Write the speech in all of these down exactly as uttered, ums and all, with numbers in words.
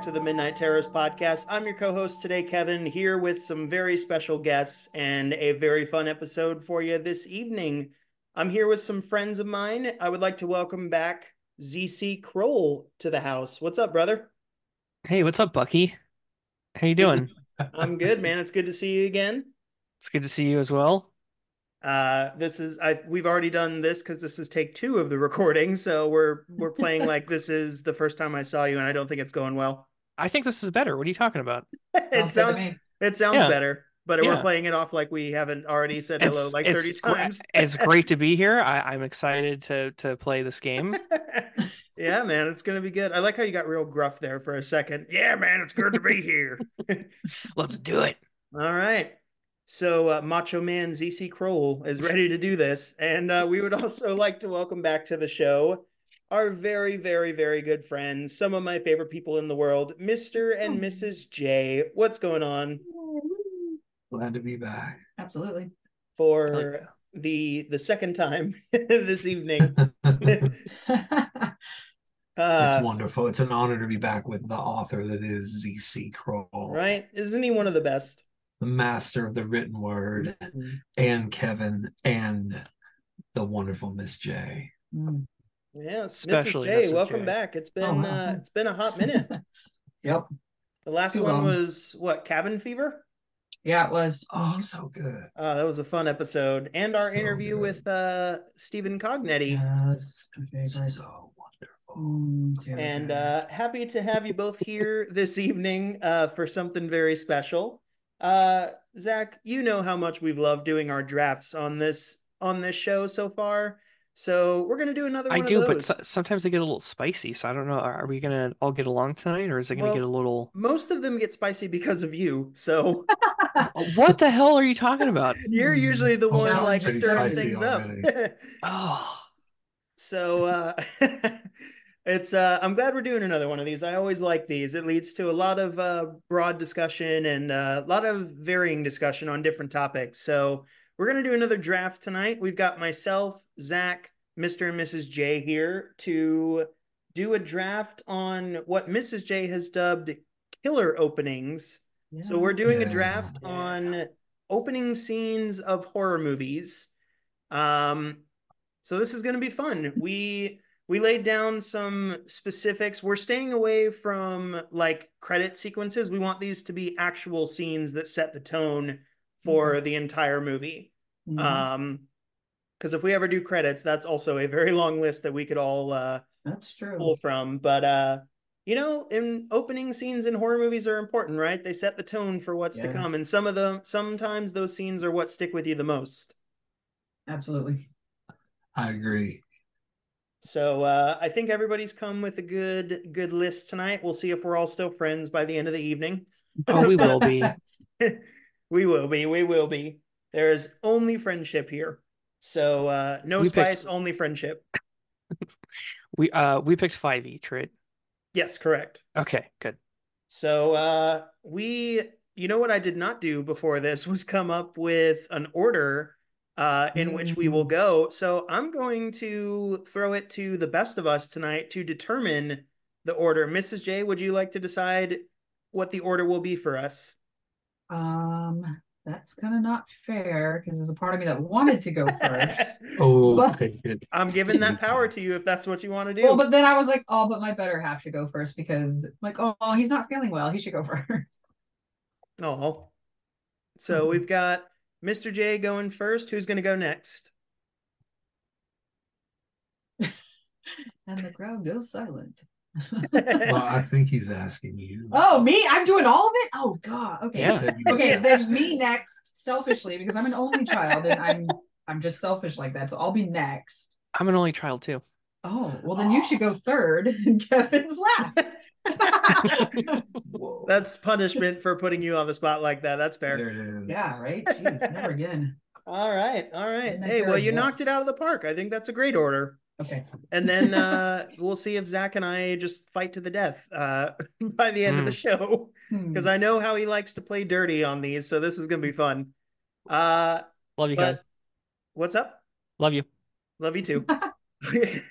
back to the Midnight Terrors podcast. I'm your co-host today, Kevin, here with some very special guests and a very fun episode for you this evening. I'm here with some friends of mine. I would like to welcome back Z C. Kroll to the house. What's up, brother? Hey, what's up, Bucky? How you doing? I'm good, man. It's good to see you again. It's good to see you as well. Uh, this is I we've already done this because this is take two of the recording, so we're we're playing like this is the first time I saw you, and I don't think it's going well. I think this is better. What are you talking about? it, sound, it sounds yeah. better, but yeah. we're playing it off like we haven't already said it's, hello like it's thirty gra- times. It's great to be here. I, I'm excited to to play this game. Yeah, man, it's gonna be good. I like how you got real gruff there for a second. Yeah, man, it's good to be here. Let's do it. All right. So uh, Macho Man Z C. Kroll is ready to do this. And uh, we would also like to welcome back to the show our very, very, very good friends, some of my favorite people in the world, Mister and Missus J. What's going on? Glad to be back. Absolutely. For okay. the the second time this evening. It's uh, wonderful. It's an honor to be back with the author that is Z C. Kroll. Right? Isn't he one of the best? The master of the written word, mm-hmm. and Kevin, and the wonderful Miss J. Yeah, especially Missus J. Missus Welcome J. back. It's been oh, wow. uh, it's been a hot minute. Yep. The last Too one long. was what? Cabin Fever. Yeah, it was. Oh, so good. Uh, that was a fun episode, and our so interview good. with uh, Stephen Cognetti. Yes, okay, so wonderful. Mm, and uh, happy to have you both here this evening uh, for something very special. Uh, Zach, you know how much we've loved doing our drafts on this on this show so far. So we're gonna do another. I one do, of those. but so- sometimes they get a little spicy. So I don't know. Are we gonna all get along tonight, or is it gonna well, get a little? Most of them get spicy because of you. So what the hell are you talking about? You're usually the one oh, like stirring things already. up. oh, so uh, it's. Uh, I'm glad we're doing another one of these. I always like these. It leads to a lot of uh, broad discussion and uh, a lot of varying discussion on different topics. So we're going to do another draft tonight. We've got myself, Zach, Mister and Missus J here to do a draft on what Missus J has dubbed killer openings. Yeah. So we're doing yeah. a draft yeah. on opening scenes of horror movies. Um, so this is going to be fun. We... We laid down some specifics. We're staying away from like credit sequences. We want these to be actual scenes that set the tone for mm-hmm. the entire movie. Mm-hmm. Um, because if we ever do credits, that's also a very long list that we could all uh, that's true. pull from. But uh, you know, in opening scenes in horror movies are important, right? They set the tone for what's yes. to come, and some of them, sometimes those scenes are what stick with you the most. Absolutely, I agree. So uh, I think everybody's come with a good good list tonight. We'll see if we're all still friends by the end of the evening. Oh, we will be. we will be. We will be. There is only friendship here. So uh, no we spice, picked... only friendship. we uh we picked five each, right? Yes, correct. Okay, good. So uh, we, you know what I did not do before this was come up with an order Uh, in which we will go. So I'm going to throw it to the best of us tonight to determine the order. Missus J, would you like to decide what the order will be for us? Um, that's kind of not fair because there's a part of me that wanted to go first. oh, but I'm giving that power to you if that's what you want to do. Well, but then I was like, oh, but my better half should go first because, like, oh, he's not feeling well. He should go first. Oh, so we've got Mister J going first. Who's going to go next? And the crowd goes silent. Well, I think he's asking you. Oh, me? I'm doing all of it? Oh, God. Okay. Yeah. Okay, there's me next, selfishly, because I'm an only child, and I'm I'm just selfish like that, so I'll be next. I'm an only child, too. Oh, well, then oh. you should go third, and Kevin's last. That's punishment for putting you on the spot like that. That's fair. There it is. Yeah, right? Jeez, never again. All right, all right. Hey, well, you knocked it out of the park. I think that's a great order. Okay. And then uh, we'll see if Zach and I just fight to the death uh, by the end mm. of the show, because I know how he likes to play dirty on these, so this is going to be fun. Uh, Love you, guys. What's up? Love you. Love you, too.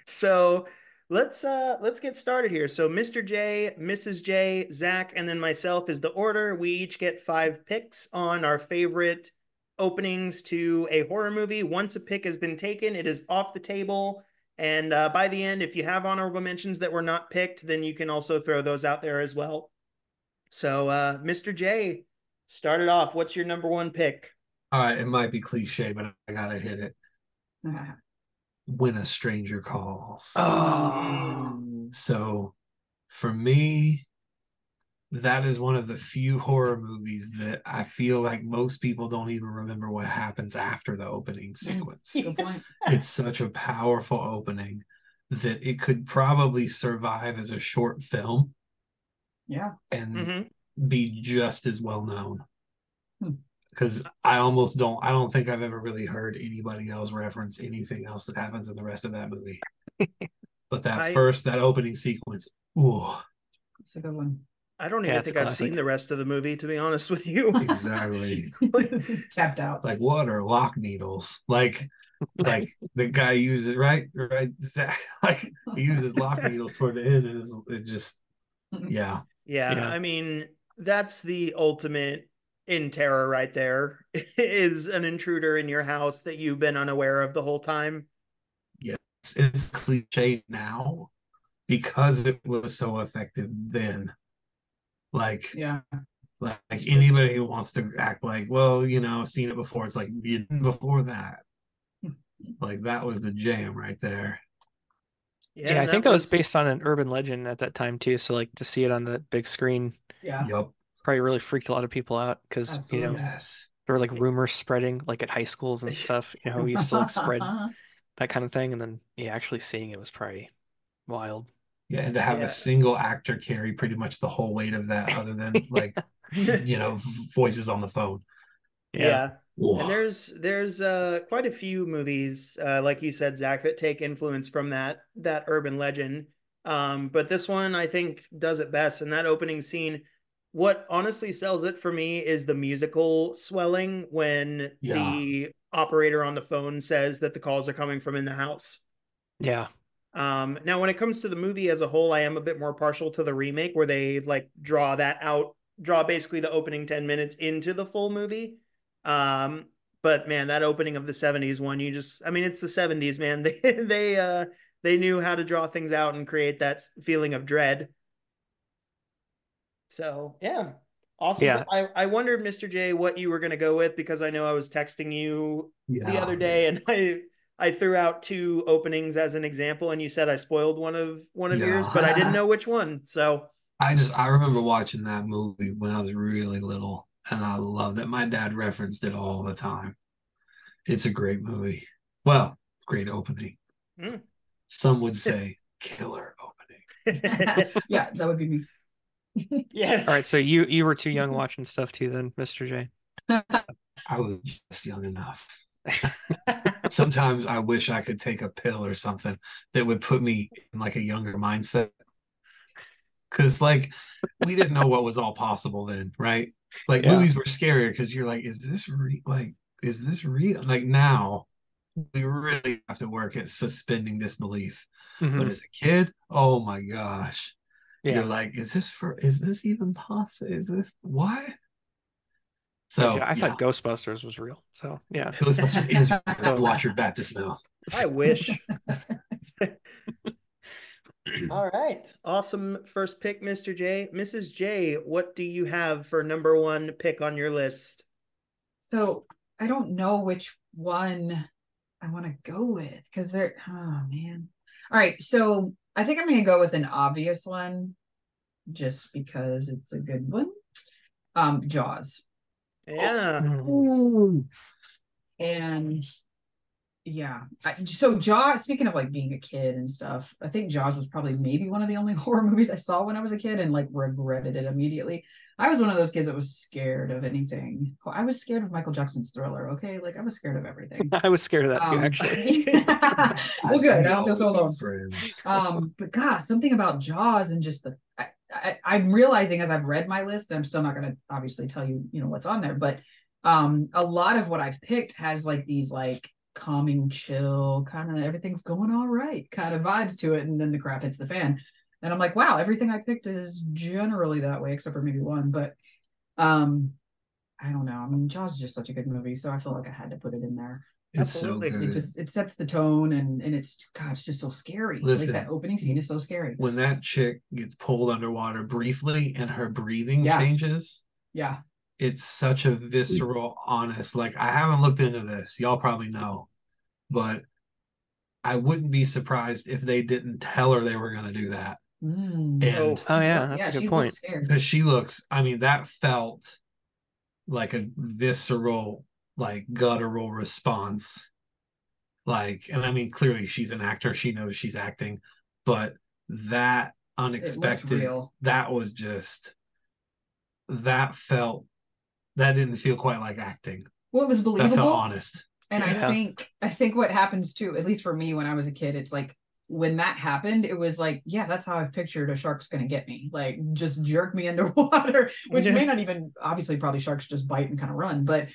So Let's uh let's get started here. So Mister J, Missus J, Zach, and then myself is the order. We each get five picks on our favorite openings to a horror movie. Once a pick has been taken, it is off the table. And uh, by the end, if you have honorable mentions that were not picked, then you can also throw those out there as well. So uh, Mister J, start it off. What's your number one pick? All right, it might be cliche, but I gotta hit it. Mm-hmm. When a Stranger Calls. Oh. So for me, that is one of the few horror movies that I feel like most people don't even remember what happens after the opening sequence. Yeah. It's such a powerful opening that it could probably survive as a short film. Yeah. And mm-hmm. be just as well known. Hmm. Because I almost don't, I don't think I've ever really heard anybody else reference anything else that happens in the rest of that movie. But that I, first, that opening sequence, ooh. That's a good one. I don't even yeah, think classic. I've seen the rest of the movie, to be honest with you. Exactly. Tapped out. Like, what are lock needles? Like, like the guy uses, right? Right? Like, he uses lock needles toward the end, and it's, it just, yeah. yeah. Yeah, I mean, that's the ultimate in terror right there. Is an intruder in your house that you've been unaware of the whole time. Yes, it's cliche now because it was so effective then. Like, yeah, like, like anybody who wants to act like, well, you know, I've seen it before. It's like, you before that, like, that was the jam right there. Yeah, yeah I that think that was... was based on an urban legend at that time too. So like to see it on the big screen. Yeah. Yep. Probably really freaked a lot of people out because, you know, yes. there were like rumors spreading like at high schools and stuff, you know, we used to like spread that kind of thing. And then yeah, actually seeing it was probably wild. Yeah. And to have yeah. a single actor carry pretty much the whole weight of that other than like, you know, voices on the phone. Yeah. yeah. And there's, there's uh, quite a few movies, uh, like you said, Zach, that take influence from that, that urban legend. Um, but this one I think does it best. And that opening scene, what honestly sells it for me is the musical swelling when yeah. the operator on the phone says that the calls are coming from in the house. Yeah. Um, now, when it comes to the movie as a whole, I am a bit more partial to the remake where they like draw that out, draw basically the opening ten minutes into the full movie. Um, but man, that opening of the seventies one, you just, I mean, it's the seventies, man. They, they, uh, they knew how to draw things out and create that feeling of dread. So, yeah. Awesome. Yeah. I, I wondered, Mister J, what you were going to go with, because I know I was texting you yeah. the other day and I I threw out two openings as an example and you said I spoiled one of one of yeah. yours, but I didn't know which one. So I just I remember watching that movie when I was really little and I loved it. My dad referenced it all the time. It's a great movie. Well, great opening. Mm. Some would say killer opening. Yeah, that would be me. Yeah. All right. So you you were too young watching stuff too, then, Mister J. I was just young enough. Sometimes I wish I could take a pill or something that would put me in like a younger mindset. Because like we didn't know what was all possible then, right? Like yeah. movies were scarier because you're like, is this re- like is this real? Like now, we really have to work at suspending disbelief. Mm-hmm. But as a kid, oh my gosh. Yeah. You're like, is this for? Is this even possible? Is this what? So I thought yeah. Ghostbusters was real. So yeah, Ghostbusters is real. Watch your Baptist mouth. I wish. All right, awesome first pick, Mister J. Missus J, what do you have for number one pick on your list? So I don't know which one I want to go with because they're oh man. All right, so. I think I'm going to go with an obvious one just because it's a good one. Um, Jaws. Yeah. Ooh. And yeah. I, so Jaws, speaking of like being a kid and stuff, I think Jaws was probably maybe one of the only horror movies I saw when I was a kid and like regretted it immediately. I was one of those kids that was scared of anything. I was scared of Michael Jackson's Thriller, okay? Like, I was scared of everything. I was scared of that, too, um, actually. Well, good. I don't feel so alone. Um, but, God, something about Jaws and just the... I, I, I'm realizing as I've read my list, I'm still not going to obviously tell you, you know, what's on there, but um, a lot of what I've picked has, like, these, like, calming, chill, kind of everything's going all right kind of vibes to it. And then the crap hits the fan. And I'm like, wow, everything I picked is generally that way, except for maybe one. But um, I don't know. I mean, Jaws is just such a good movie, so I feel like I had to put it in there. It's Absolutely. So good. It just it sets the tone, and and it's God, it's just so scary. Listen, like that opening scene is so scary. When that chick gets pulled underwater briefly and her breathing yeah. changes, yeah, it's such a visceral, honest. Like, I haven't looked into this. Y'all probably know, but I wouldn't be surprised if they didn't tell her they were going to do that. Mm. And oh yeah, that's yeah, a good point. Because she looks. I mean, that felt like a visceral, like guttural response. Like, and I mean, clearly she's an actor, she knows she's acting, but that unexpected, that was just, that felt, that didn't feel quite like acting. Well, it was believable. That felt honest. And yeah. I think, I think what happens too, at least for me when I was a kid, it's like, when that happened, it was like, yeah, that's how I pictured a shark's going to get me. Like, just jerk me underwater, which yeah. may not even, obviously probably sharks just bite and kind of run, but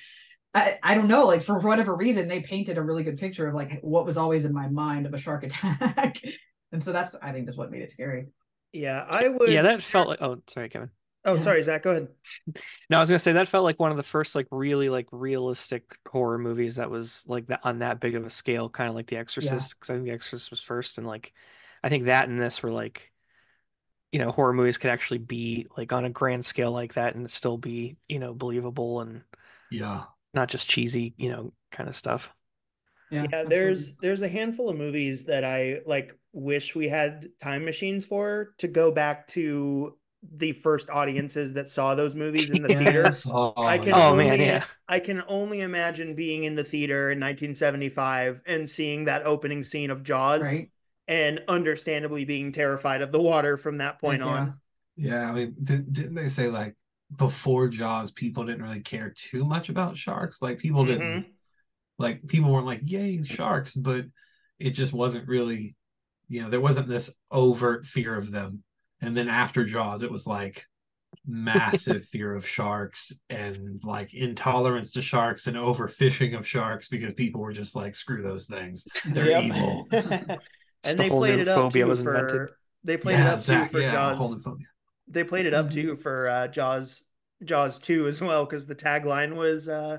I, I don't know, like for whatever reason, they painted a really good picture of like what was always in my mind of a shark attack. And so that's, I think that's what made it scary. Yeah, I would. Yeah, that felt like, oh, sorry, Kevin. Oh, yeah. Sorry, Zach, go ahead. No, I was going to say that felt like one of the first like really like realistic horror movies that was like that on that big of a scale, kind of like The Exorcist, because yeah. I think The Exorcist was first. And like, I think that and this were like, you know, horror movies could actually be like on a grand scale like that and still be, you know, believable and yeah. not just cheesy, you know, kind of stuff. Yeah. yeah, there's there's a handful of movies that I like wish we had time machines for, to go back to the first audiences that saw those movies in the yeah. theater. Oh, I can oh, only, man, yeah. I can only imagine being in the theater in nineteen seventy-five and seeing that opening scene of Jaws, right? And understandably being terrified of the water from that point yeah. on. Yeah, I mean, didn't they say like, before Jaws, people didn't really care too much about sharks. Like, people mm-hmm. didn't, like, people weren't like, yay, sharks, but it just wasn't really, you know, there wasn't this overt fear of them. And then after Jaws, it was like massive fear of sharks and like intolerance to sharks and overfishing of sharks, because people were just like, screw those things, they're yep. evil. And the they played it up too was for, invented. They played yeah, it up Zach, too for yeah, Jaws. They played it up too for uh, Jaws, Jaws two as well, because the tagline was, uh,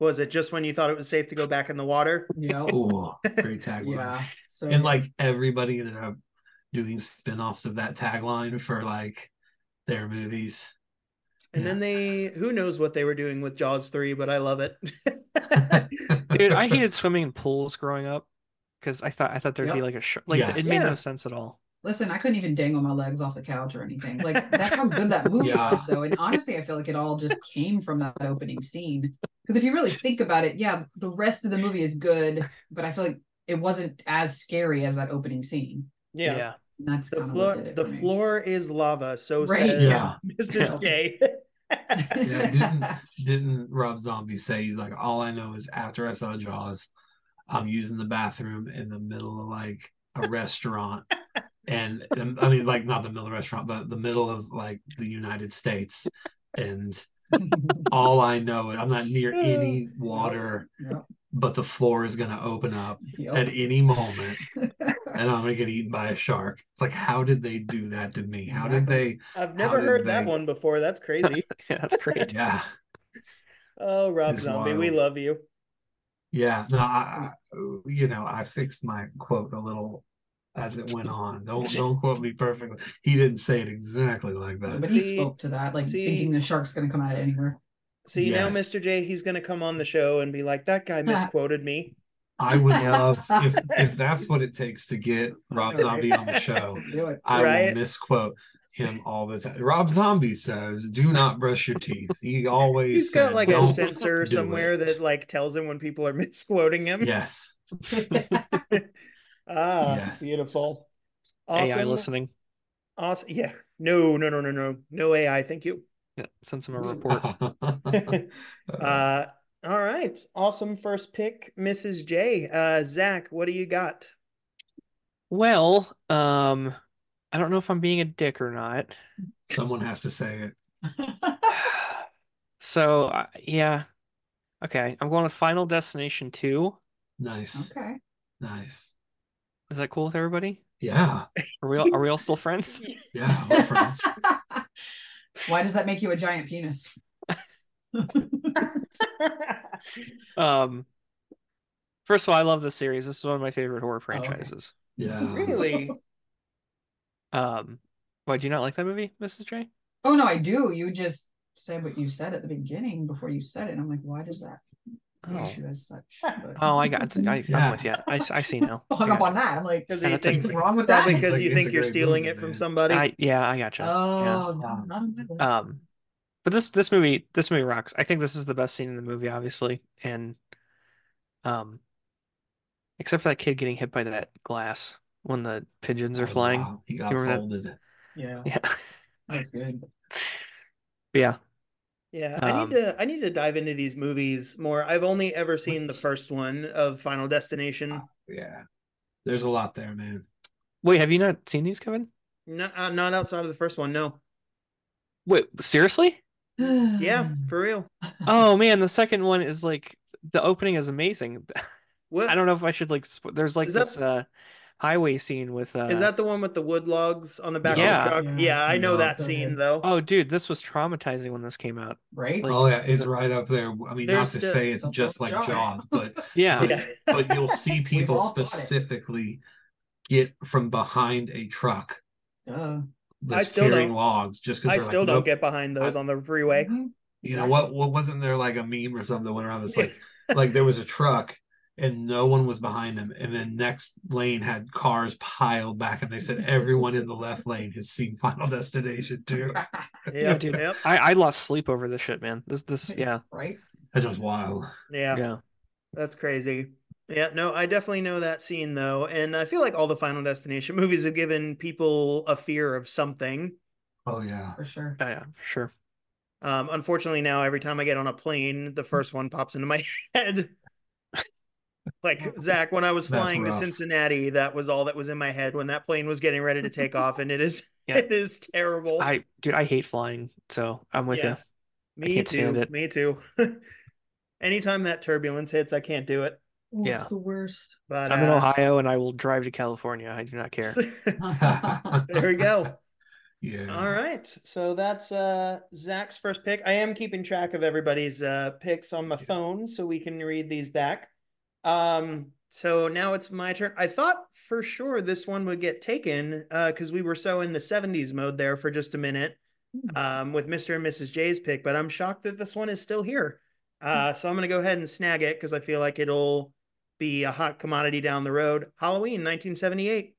was it just when you thought it was safe to go back in the water? Yeah, ooh, great tagline. Yeah, so and like everybody ended up doing spinoffs of that tagline for like their movies. And yeah. then they, who knows what they were doing with Jaws three, but I love it. Dude, I hated swimming in pools growing up because I thought I thought there'd yep. be like a sh- like yes. it made yeah. no sense at all. Listen, I couldn't even dangle my legs off the couch or anything. Like, that's how good that movie yeah. was, though. And honestly, I feel like it all just came from that opening scene. Because if you really think about it, yeah, the rest of the movie is good, but I feel like it wasn't as scary as that opening scene. Yeah. yeah. That's the floor, the floor is lava, so right? says yeah. Missus J. yeah, didn't, didn't Rob Zombie say, he's like, all I know is after I saw Jaws, I'm using the bathroom in the middle of, like, a restaurant. And, and I mean, like, not the middle of the restaurant, but the middle of like the United States. And all I know, I'm not near any water, yeah. but the floor is going to open up yep. at any moment. And I'm going to get eaten by a shark. It's like, how did they do that to me? How did they? I've never heard they... that one before. That's crazy. yeah, that's crazy. Yeah. Oh, Rob it's Zombie, wild. We love you. Yeah. No, I, you know, I fixed my quote a little as it went on. Don't don't quote me perfectly. He didn't say it exactly like that. But he see, spoke to that, like see, thinking the shark's going to come out of anywhere. See, yes. now Mister J, he's going to come on the show and be like, that guy misquoted me. I would love, if if that's what it takes to get Rob Zombie on the show, I right? will misquote him all the time. Rob Zombie says, do not brush your teeth. He always He's said, got like a sensor somewhere it. that like tells him when people are misquoting him. Yes. Ah, yes. Beautiful. Awesome. A I listening. Awesome. Yeah. No, no, no, no, no. No A I. Thank you. Yeah. Send some a report. uh, all right. Awesome first pick, Missus J. Uh, Zach, what do you got? Well, um, I don't know if I'm being a dick or not. Someone has to say it. So, uh, yeah. Okay. I'm going with Final Destination two. Nice. Okay. Nice. Is that cool with everybody? Yeah. Are we all, are we all still friends? Yeah, we're friends. Why does that make you a giant penis? um, first of all, I love this series. This is one of my favorite horror franchises. Oh, okay. Yeah. Really? Um, why do you not like that movie, Missus J? Oh, no, I do. You just said what you said at the beginning before you said it. And I'm like, why does that? Oh. As such, but... oh, I got. I, yeah. I'm with you. I, I see now. Hung up on that. I'm like, because you think what's wrong with that? Because like, you think you're stealing movie, it man. From somebody. I, yeah, I gotcha. Oh, yeah. no, no. Um, but this this movie this movie rocks. I think this is the best scene in the movie, obviously, and um, except for that kid getting hit by that glass when the pigeons are oh, flying. Wow. He got folded. That? Yeah, yeah, that's good. Yeah. Yeah, I um, need to I need to dive into these movies more. I've only ever seen the first one of Final Destination. Uh, yeah, there's a lot there, man. Wait, have you not seen these, Kevin? No, uh, not outside of the first one. No. Wait, seriously? Yeah, for real. Oh man, the second one is like the opening is amazing. What? I don't know if I should like. Sp- there's like is this that... uh, highway scene with. Uh... Is that the one with the wood logs on the back yeah. of the truck? Yeah, yeah I know no, that scene good. Though. Oh, dude, this was traumatizing when this came out. Right? Like, oh yeah, it's right up there. I mean, not to say it's just like Jaws, but yeah, but, yeah. but you'll see people specifically get from behind a truck. Uh, I still don't. Logs just I still like, don't nope, get behind those I, on the freeway. You know what? What wasn't there like a meme or something that went around? It's like like there was a truck. And no one was behind him. And then next lane had cars piled back, and they said everyone in the left lane has seen Final Destination too. Yeah, dude. Yep. I, I lost sleep over this shit, man. This, this, yeah. Right? That was wild. Yeah. Yeah. That's crazy. Yeah. No, I definitely know that scene though, and I feel like all the Final Destination movies have given people a fear of something. Oh yeah, for sure. Oh, yeah, for sure. Um, unfortunately, now every time I get on a plane, the first one pops into my head. Like, Zach, when I was flying to Cincinnati, that was all that was in my head when that plane was getting ready to take off, and it is yeah. it is terrible. I dude, I hate flying, so I'm with yeah. you. Me I can't too. Stand it. Me too. Anytime that turbulence hits, I can't do it. Oh, yeah, it's the worst. But I'm uh, in Ohio, and I will drive to California. I do not care. There we go. Yeah. All right. So that's uh, Zach's first pick. I am keeping track of everybody's uh, picks on my yeah. phone, so we can read these back. Um, so now it's my turn. I thought for sure this one would get taken, uh, because we were so in the seventies mode there for just a minute, um, with Mister and Missus J's pick, but I'm shocked that this one is still here. Uh, so I'm going to go ahead and snag it because I feel like it'll be a hot commodity down the road. Halloween, nineteen seventy-eight.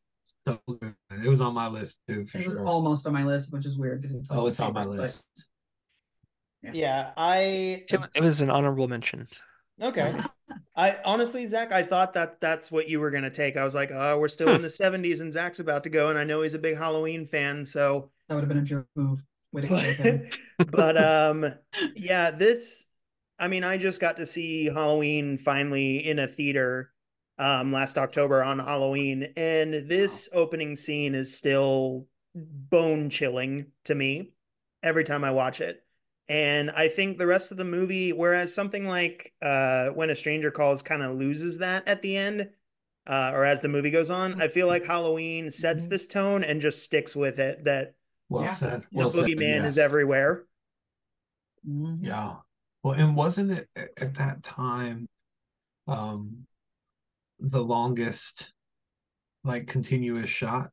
So good. It was on my list too. For it sure. was almost on my list, which is weird. It's oh, it's on my list. list. Yeah. yeah, I, it, it was an honorable mention. Okay. I honestly, Zach, I thought that that's what you were going to take. I was like, oh, we're still in the seventies and Zach's about to go. And I know he's a big Halloween fan. So that would have been a jerk move. But, but um, yeah, this, I mean, I just got to see Halloween finally in a theater um, last October on Halloween. And this wow. opening scene is still bone chilling to me every time I watch it. And I think the rest of the movie, whereas something like uh, When a Stranger Calls kind of loses that at the end, uh, or as the movie goes on, I feel like Halloween sets this tone and just sticks with it. That well yeah, said. Well the said, boogeyman yes. is everywhere. Yeah. Well, and wasn't it at that time um, the longest, like, continuous shot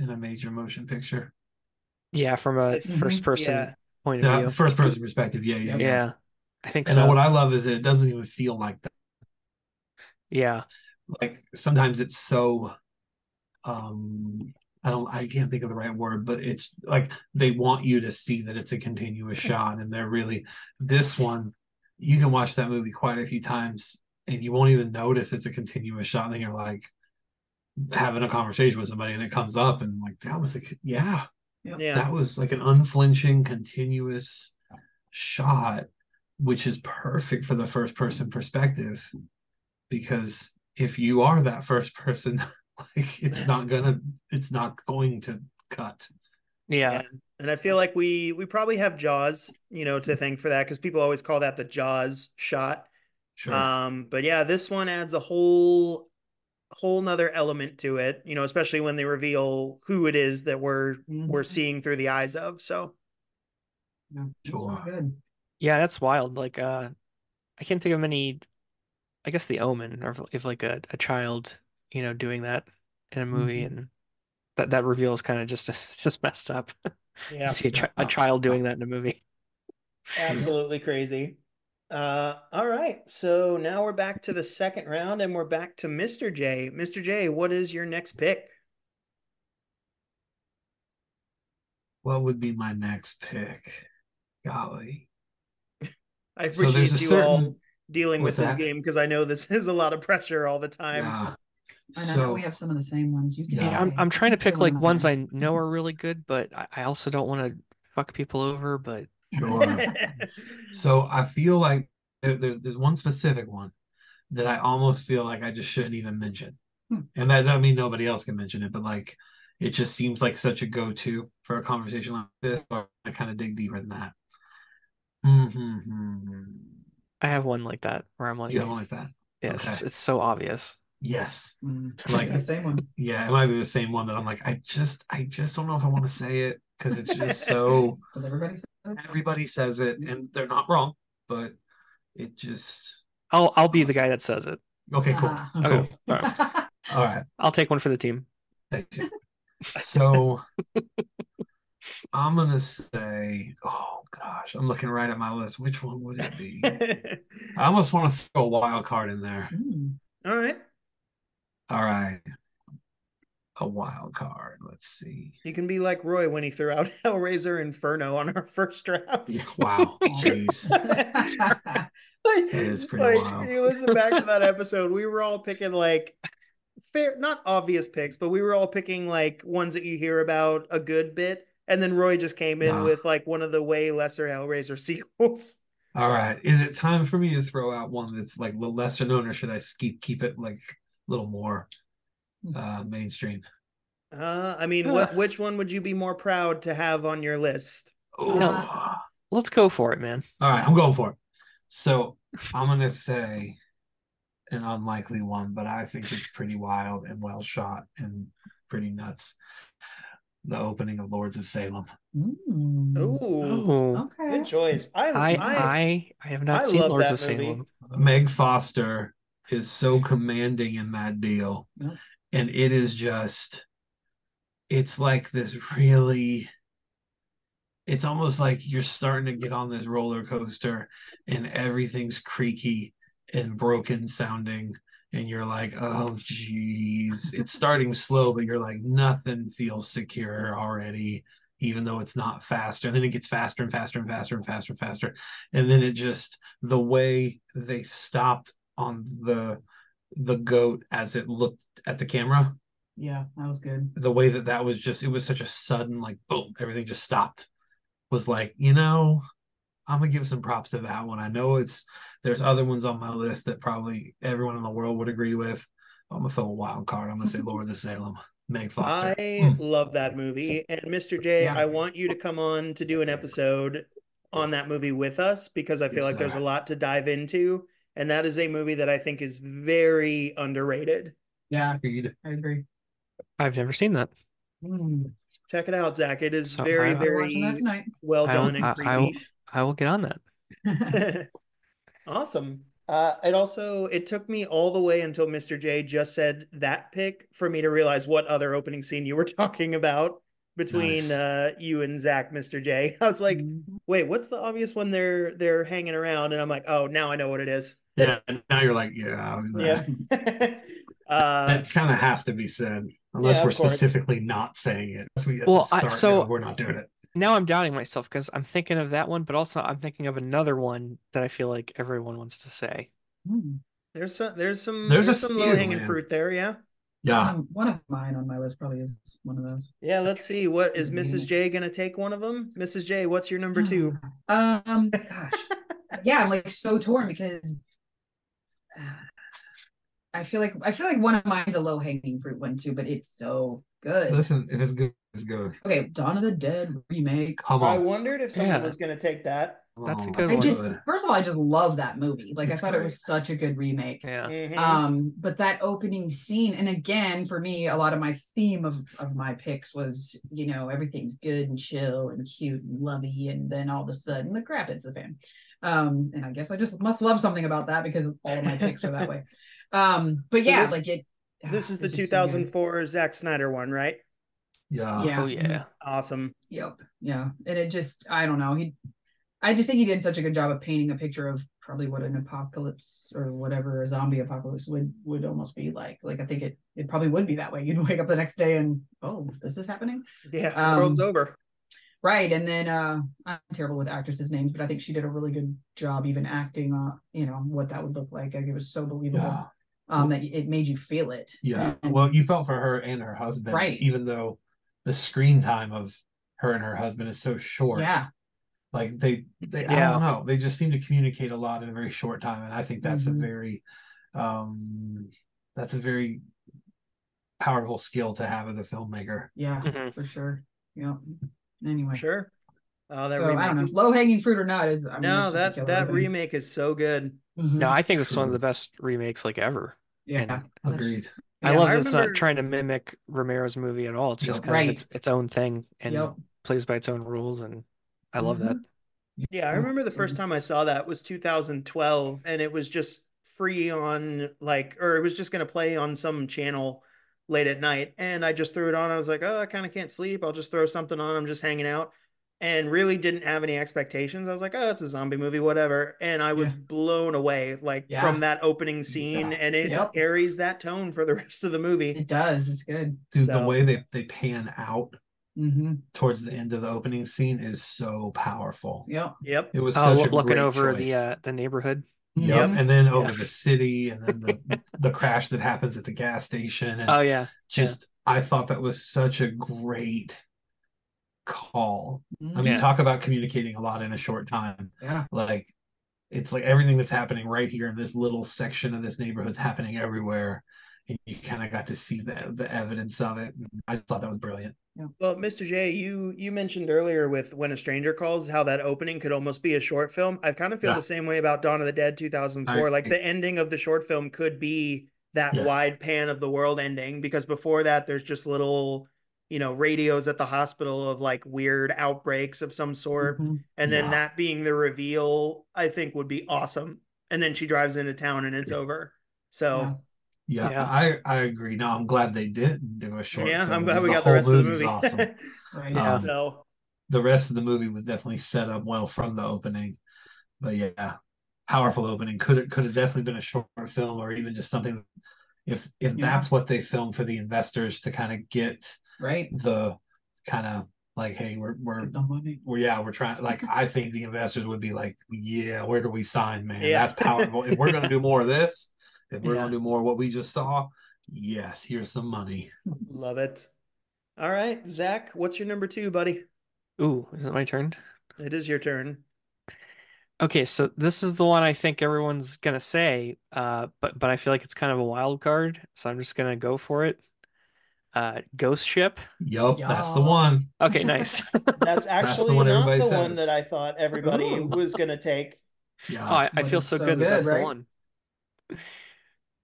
in a major motion picture? Yeah, from a first person. Yeah. Point of view. First person perspective, yeah, yeah, yeah. yeah I think and so. And what I love is that it doesn't even feel like that. Yeah, like sometimes it's so. Um, I don't. I can't think of the right word, but it's like they want you to see that it's a continuous shot, and they're really this one. You can watch that movie quite a few times, and you won't even notice it's a continuous shot. And you're like having a conversation with somebody, and it comes up, and like that was a yeah. Yeah. That was like an unflinching, continuous shot, which is perfect for the first person perspective. Because if you are that first person, like it's not gonna, it's not going to cut. Yeah. And, and I feel like we we probably have Jaws, you know, to thank for that because people always call that the Jaws shot. Sure. Um, but yeah, this one adds a whole whole nother element to it, you know, especially when they reveal who it is that we're mm-hmm. we're seeing through the eyes of. So yeah, sure. Good. Yeah, that's wild. Like uh I can't think of many, I guess The Omen, or if, if like a, a child, you know, doing that in a movie, mm-hmm. and that that reveal is kind of just just messed up. Yeah. See a, chi- a child doing that in a movie. Absolutely crazy. Uh, all right. So now we're back to the second round, and we're back to Mister J. Mister J, what is your next pick? What would be my next pick? Golly. I appreciate so you certain... all dealing What's with this that? game, because I know this is a lot of pressure all the time. Yeah. I so, know we have some of the same ones. You can yeah, I'm, I'm trying to pick like ones I know are really good, but I, I also don't want to fuck people over, but... Sure. So I feel like there's there's one specific one that I almost feel like I just shouldn't even mention, hmm. and that doesn't mean nobody else can mention it, but like it just seems like such a go-to for a conversation like this. But I kind of dig deeper than that. Mm-hmm. I have one like that where I'm like, you have one like that. Yeah, okay. it's, it's so obvious. Yes, mm-hmm. Like the same one. Yeah, it might be the same one that I'm like, I just I just don't know if I want to say it because it's just so. Because everybody. Everybody says it, and they're not wrong, but it just... I'll I'll be the guy that says it. Okay, cool. Ah. cool. Okay. All right. All right. I'll take one for the team. Thank you. So, I'm going to say... Oh, gosh. I'm looking right at my list. Which one would it be? I almost want to throw a wild card in there. Mm. All right. All right. A wild card. Let's see. You can be like Roy when he threw out Hellraiser Inferno on our first draft. Yeah, wow. Jeez. That is pretty like, wild. If you listen back to that episode, we were all picking like fair, not obvious picks, but we were all picking like ones that you hear about a good bit. And then Roy just came in nah. with like one of the way lesser Hellraiser sequels. All right. Is it time for me to throw out one that's like a little lesser known, or should I keep keep it like a little more uh mainstream? uh I mean, what which one would you be more proud to have on your list? No, let's go for it, man. All right, I'm going for it. So I'm gonna say an unlikely one, but I think it's pretty wild and well shot and pretty nuts. The opening of Lords of Salem. Ooh. Oh, okay, good choice. I I I, I have not I seen Lords of movie. Salem. Meg Foster is so commanding in that deal. Yeah. And it is just, it's like this really, it's almost like you're starting to get on this roller coaster and everything's creaky and broken sounding. And you're like, oh, geez. It's starting slow, but you're like, nothing feels secure already, even though it's not faster. And then it gets faster and faster and faster and faster and faster. And then it just, the way they stopped on the the goat as it looked at the camera, yeah, that was good. The way that that was just, it was such a sudden, like, boom, everything just stopped. Was like, you know, I'm gonna give some props to that one. I know it's there's other ones on my list that probably everyone in the world would agree with. I'm gonna throw a wild card. I'm gonna say Lords of Salem. Meg Foster. I mm. love that movie. And Mister J, yeah. I want you to come on to do an episode on that movie with us, because I feel yes, like there's right. a lot to dive into. And that is a movie that I think is very underrated. Yeah, agreed. I agree. I've never seen that. Mm. Check it out, Zach. It is so very, I'm very well done and creepy. I will, I will get on that. Awesome. Uh, it also, it took me all the way until Mister J just said that pick for me to realize what other opening scene you were talking about between nice. uh, you and Zach, Mister J. I was like, wait, what's the obvious one they're, they're hanging around? And I'm like, oh, now I know what it is. Yeah, and now you're like, yeah. yeah. uh, that kind of has to be said, unless yeah, we're specifically course. not saying it. Unless we well, start, I, so we're not doing it. Now I'm doubting myself, because I'm thinking of that one, but also I'm thinking of another one that I feel like everyone wants to say. There's some, there's some, there's, there's some low hanging fruit there, yeah. Yeah, um, one of mine on my list probably is one of those. Yeah, let's see. What is Missus J gonna take? One of them, Missus J. What's your number two? Um, gosh, yeah, I'm like so torn because. Uh, I feel like I feel like one of mine's a low hanging fruit one too, but it's so good. Listen, if it's good, it's good. Okay, Dawn of the Dead remake. Come on. I wondered if someone yeah. was going to take that. That's a good I one. Just, first of all, I just love that movie. Like it's I thought great. It was such a good remake. Yeah. Mm-hmm. Um, but that opening scene, and again, for me, a lot of my theme of, of my picks was, you know, everything's good and chill and cute and lovey, and then all of a sudden the crap hits the fan. Um, and I guess I just must love something about that because all of my picks were that way. Um, but yeah, so this, like it. This is the two thousand four Zack Snyder one, right? Yeah. yeah. Oh yeah. Awesome. Yep. Yeah. And it just, I don't know. He. I just think he did such a good job of painting a picture of probably what an apocalypse or whatever a zombie apocalypse would would almost be like. Like I think it it probably would be that way. You'd wake up the next day and oh, this is happening. Yeah, um, the world's over. Right, and then uh, I'm terrible with actresses' names, but I think she did a really good job even acting. Uh, you know what that would look like. Like it was so believable yeah. um, that it made you feel it. Yeah. And, well, you felt for her and her husband, right? Even though the screen time of her and her husband is so short. Yeah. Like they, they yeah. I don't know. They just seem to communicate a lot in a very short time, and I think that's mm-hmm. a very, um, that's a very powerful skill to have as a filmmaker. Yeah, mm-hmm. for sure. Yeah. Anyway, sure. Oh, that so, remake. I don't know. Low hanging fruit or not is. I mean, no, that that everything. remake is so good. Mm-hmm. No, I think it's one of the best remakes like ever. Yeah, and agreed. I yeah, love I that it's not trying to mimic Romero's movie at all. It's just yep. kind right. of its its own thing and yep. plays by its own rules and. I love that. Yeah, I remember the first time I saw that was two thousand twelve, and it was just free on like, or it was just going to play on some channel late at night. And I just threw it on. I was like, oh, I kind of can't sleep. I'll just throw something on. I'm just hanging out and really didn't have any expectations. I was like, oh, it's a zombie movie, whatever. And I was yeah. blown away like yeah. from that opening scene. Yeah. And it yep. carries that tone for the rest of the movie. It does. It's good. Dude, so. The way they, they pan out. Mm-hmm. Towards the end of the opening scene is so powerful. Yep, yep. It was oh, such a looking great over choice. the uh, the neighborhood. Yep, yep. And then over yeah. the city, and then the the crash that happens at the gas station. And oh yeah, just yeah. I thought that was such a great call. Mm-hmm. I mean, yeah. talk about communicating a lot in a short time. Yeah, like it's like everything that's happening right here in this little section of this neighborhood's happening everywhere, and you kind of got to see the the evidence of it. I thought that was brilliant. Well, Mister J, you you mentioned earlier with When a Stranger Calls how that opening could almost be a short film. I kind of feel yeah. the same way about Dawn of the Dead two thousand four. I, like I, the ending of the short film could be that yes. wide pan of the world ending, because before that there's just little, you know, radios at the hospital of like weird outbreaks of some sort. Mm-hmm. And then yeah. that being the reveal, I think would be awesome. And then she drives into town and it's yeah. over. So... Yeah. Yeah, yeah, I I agree. No, I'm glad they didn't do a short yeah, film. Yeah, I'm glad we the got the rest of the movie. Awesome. right, yeah, um, no. The rest of the movie was definitely set up well from the opening. But yeah, powerful opening. Could it could have definitely been a short film or even just something if if yeah. that's what they filmed for the investors to kind of get right the kind of like, hey, we're we're, we're yeah, we're trying like I think the investors would be like, yeah, where do we sign, man? Yeah. That's powerful. If we're gonna do more of this. If we're yeah. going to do more of what we just saw, yes, here's some money. Love it. All right, Zach, what's your number two, buddy? Ooh, is it my turn? It is your turn. Okay, so this is the one I think everyone's going to say, uh, but but I feel like it's kind of a wild card, so I'm just going to go for it. Uh, Ghost Ship. Yup, that's the one. Okay, nice. That's actually that's the one not the says. one that I thought everybody Ooh. was going to take. Yeah, oh, I, I feel so, so good, good that that's right? the one.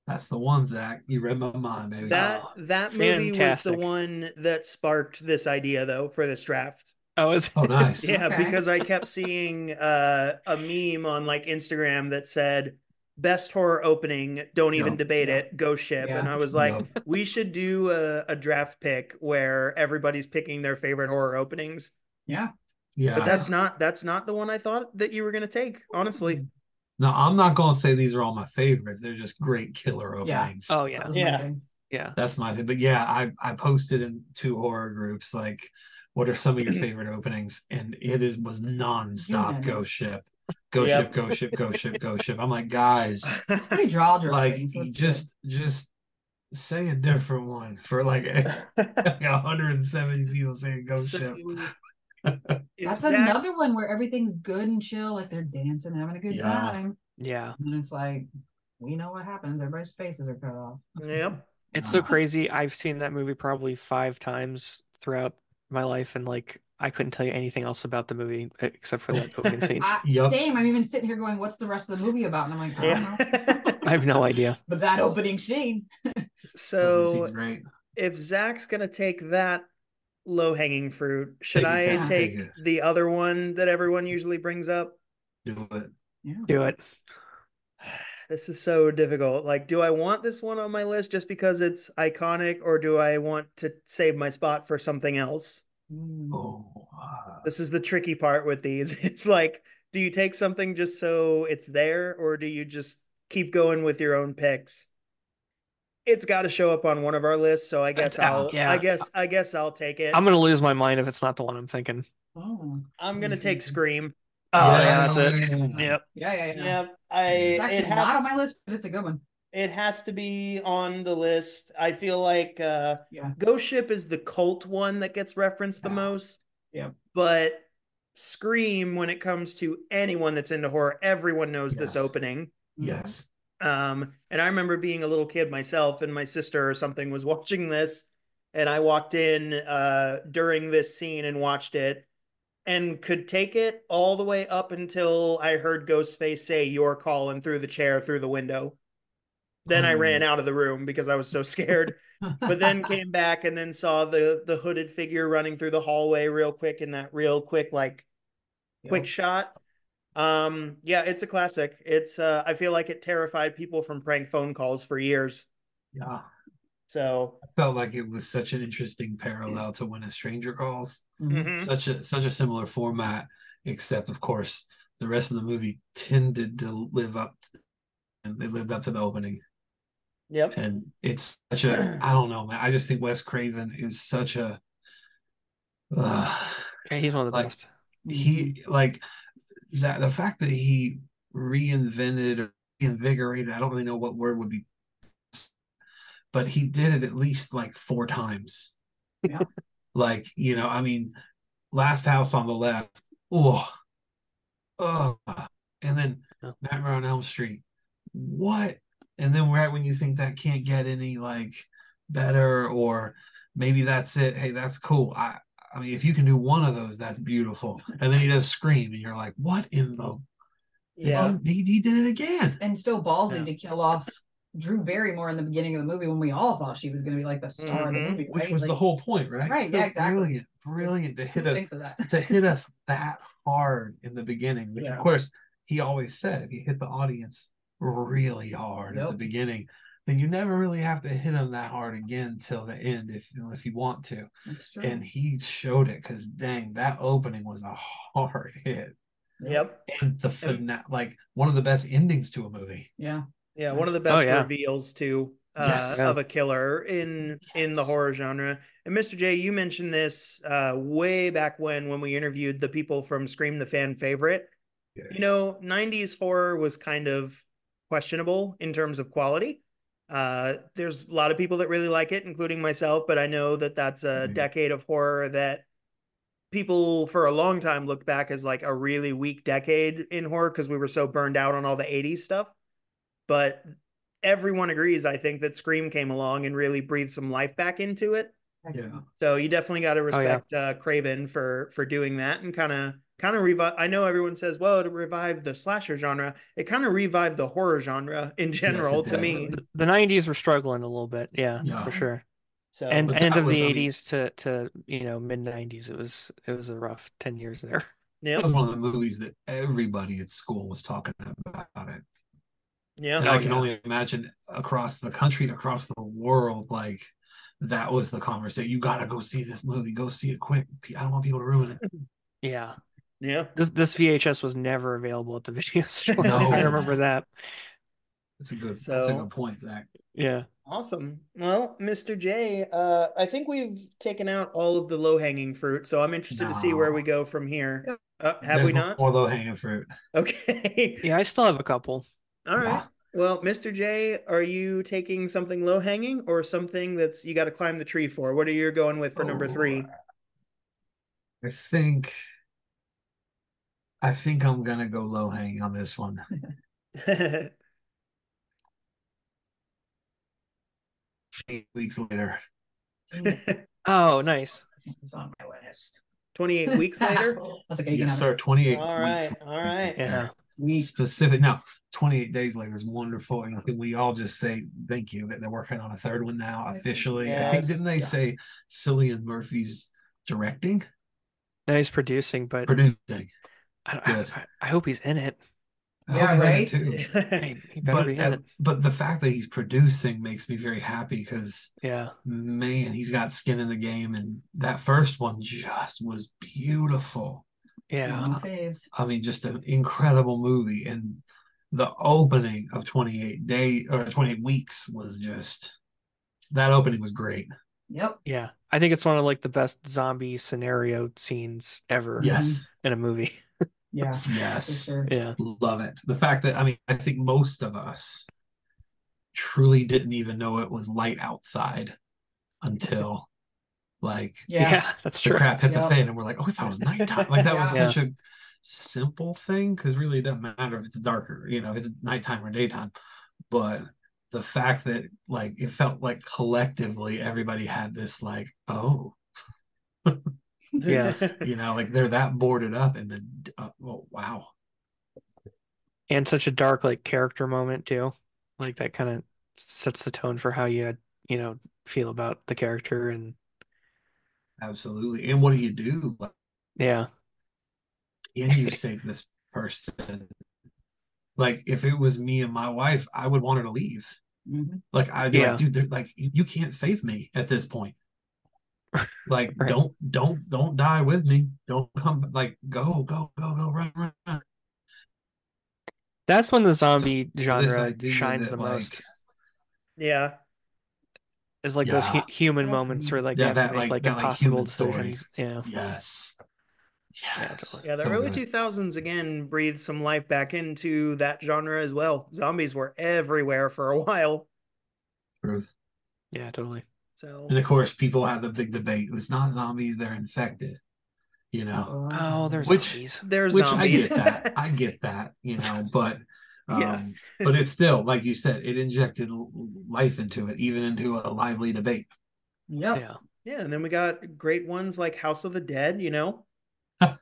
That's the one, Zach. You read my mind, baby. That that movie Fantastic. was the one that sparked this idea, though, for this draft. Oh, is it? Oh, nice. yeah, okay. Because I kept seeing uh, a meme on like Instagram that said, "Best horror opening. Don't even yep. debate yep. it. Ghost Ship." Yeah. And I was like, yep. "We should do a, a draft pick where everybody's picking their favorite horror openings." Yeah, yeah. But that's not that's not the one I thought that you were going to take, honestly. No, I'm not going to say these are all my favorites. They're just great killer openings. Yeah. Oh, yeah. Yeah. Yeah. That's my thing. But yeah, I, I posted in two horror groups, like, what are some of your favorite openings? And it is was nonstop yeah. Ghost Ship. Ghost yep. Ship, Ghost Ship, Ghost Ship, Ghost Ship. I'm like, guys. It's pretty jaw dropping. Like, just, just say a different one for like, like one hundred seventy people saying Ghost so- Ship. That's Zach's... another one where everything's good and chill, like they're dancing, having a good yeah. time. Yeah, and it's like, we know what happens. Everybody's faces are cut off. Yep. It's so crazy. I've seen that movie probably five times throughout my life, and like I couldn't tell you anything else about the movie except for that opening scene. I, yep. Same. I'm even sitting here going, "What's the rest of the movie about?" And I'm like, I don't know. I have no idea. But that opening scene. So if Zach's gonna take that low hanging fruit, should I take the other one that everyone usually brings up? Do it. Yeah. Do it. This is so difficult. Like, do I want this one on my list just because it's iconic, or do I want to save my spot for something else? Oh, uh... This is the tricky part with these. It's like, do you take something just so it's there, or do you just keep going with your own picks? It's got to show up on one of our lists, so I guess I'll. Yeah. I guess I guess I'll take it. I'm gonna lose my mind if it's not the one I'm thinking. Oh. I'm gonna take Scream. Oh, yeah, yeah, that's it. Yeah, yeah, yep. Yeah, yeah, yeah. Yep. I, it's actually it has, not on my list, but it's a good one. It has to be on the list. I feel like uh, yeah. Ghost Ship is the cult one that gets referenced the most. Yeah. But Scream, when it comes to anyone that's into horror, everyone knows yes. this opening. Yes. Um, and I remember being a little kid myself, and my sister or something was watching this, and I walked in uh, during this scene and watched it. And could take it all the way up until I heard Ghostface say, "You're calling," through the chair, through the window. Then oh. I ran out of the room because I was so scared. But then came back and then saw the the hooded figure running through the hallway real quick in that real quick, like, yep. quick shot. Um, yeah, it's a classic. It's uh, I feel like it terrified people from prank phone calls for years. Yeah. So I felt like it was such an interesting parallel to When a Stranger Calls. Mm-hmm. Such a such a similar format, except of course the rest of the movie tended to live up to, and they lived up to the opening. Yep. And it's such a I don't know, man. I just think Wes Craven is such a uh, yeah, he's one of the like, best. He like that, the fact that he reinvented or reinvigorated, I don't really know what word would be. But he did it at least like four times. Yeah. Like, you know, I mean, Last House on the Left. Oh, oh. And then Nightmare on Elm Street. What? And then right when you think that can't get any like better, or maybe that's it. Hey, that's cool. I, I mean, if you can do one of those, that's beautiful. And then he does Scream, and you're like, what in the? Yeah. He, he did it again. And so ballsy yeah. to kill off Drew Barrymore in the beginning of the movie when we all thought she was going to be like the star mm-hmm. of the movie, right? Which was like, the whole point, right? Right, so yeah, exactly. Brilliant, brilliant to hit us to hit us that hard in the beginning. Which yeah. of course, he always said if you hit the audience really hard yep. at the beginning, then you never really have to hit them that hard again till the end, if you know, if you want to. That's true. And he showed it because dang, that opening was a hard hit. Yep, and the fina- yep. like one of the best endings to a movie. Yeah. Yeah, one of the best oh, yeah. reveals too uh, yes. of a killer in yes. in the horror genre. And Mister J, you mentioned this uh, way back when when we interviewed the people from Scream, the fan favorite. Yeah. You know, nineties horror was kind of questionable in terms of quality. Uh, there's a lot of people that really like it, including myself. But I know that that's a mm-hmm. decade of horror that people for a long time looked back as like a really weak decade in horror because we were so burned out on all the eighties stuff. But everyone agrees, I think, that Scream came along and really breathed some life back into it. Yeah. So you definitely got to respect oh, yeah. uh, Craven for for doing that and kind of kind of revive. I know everyone says, well, to revive the slasher genre, it kind of revived the horror genre in general. Yes, to me, the, the nineties were struggling a little bit. Yeah, yeah. for sure. So and end of the eighties to to you know mid nineties, it was it was a rough ten years there. Yeah, it was one of the movies that everybody at school was talking about it. Yeah, and I can yeah. only imagine across the country, across the world, like that was the conversation. You gotta go see this movie. Go see it quick. I don't want people to ruin it. Yeah, yeah. This this V H S was never available at the video store. No. I remember that. That's a good. So, that's a good point, Zach. Yeah. Awesome. Well, Mister J, uh, I think we've taken out all of the low hanging fruit, so I'm interested no. to see where we go from here. Uh, have There's we not? More low hanging fruit. Okay. Yeah, I still have a couple. All right. Wow. Well, Mister J, are you taking something low hanging or something that's you got to climb the tree for? What are you going with for oh, number three? I think I think I'm gonna go low hanging on this one. eight weeks later. Oh, nice. It's on my list. twenty-eight weeks later? Okay, yes, sir. twenty-eight all right, weeks later. All right. Yeah. We specific. Now, twenty-eight days later is wonderful. And I think we all just say thank you that they're working on a third one now officially. Yes. I think, didn't they yeah. say Cillian Murphy's directing? No, he's producing, but. Producing. I, I, I hope he's in it. I yeah, right? He, he better but, be in uh, it. But the fact that he's producing makes me very happy because, yeah, man, he's got skin in the game. And that first one just was beautiful. Yeah. Uh, I mean, just an incredible movie. And the opening of twenty-eight day or twenty-eight weeks was just, that opening was great. Yep. Yeah. I think it's one of like the best zombie scenario scenes ever. Yes. In a movie. Yeah. Yes. Sure. Yeah. Love it. The fact that, I mean, I think most of us truly didn't even know it was light outside until like yeah, yeah that's the true. Crap hit yep. the fan and we're like, oh, I thought it was nighttime. Like that yeah. was such yeah. a simple thing because really it doesn't matter if it's darker, you know, if it's nighttime or daytime. But the fact that like it felt like collectively everybody had this like, oh. Yeah, you know, like they're that boarded up and then uh, oh wow, and such a dark like character moment too, like that kind of sets the tone for how you you know feel about the character. And absolutely. And what do you do? Like, yeah, can you save this person? Like if it was me and my wife, I would want her to leave. Mm-hmm. Like I'd be yeah. like, dude, like you can't save me at this point. Like right. don't don't don't die with me. Don't come. Like go go go go run run. run. That's when the zombie so, genre shines the like, most. Yeah, it's like yeah. those hu- human moments where like yeah, you have that, to make like, like that, impossible like, decisions. Yeah. Yes. Yes. Yeah, the so early two thousands again breathed some life back into that genre as well. Zombies were everywhere for a while. Truth. Yeah, totally. So. And of course, people have the big debate. It's not zombies; they're infected. You know. Oh, there's zombies. There's zombies. I get that. I get that. You know, but um, yeah. but it's still, like you said, it injected life into it, even into a lively debate. Yep. Yeah. Yeah, and then we got great ones like House of the Dead. You know. I'm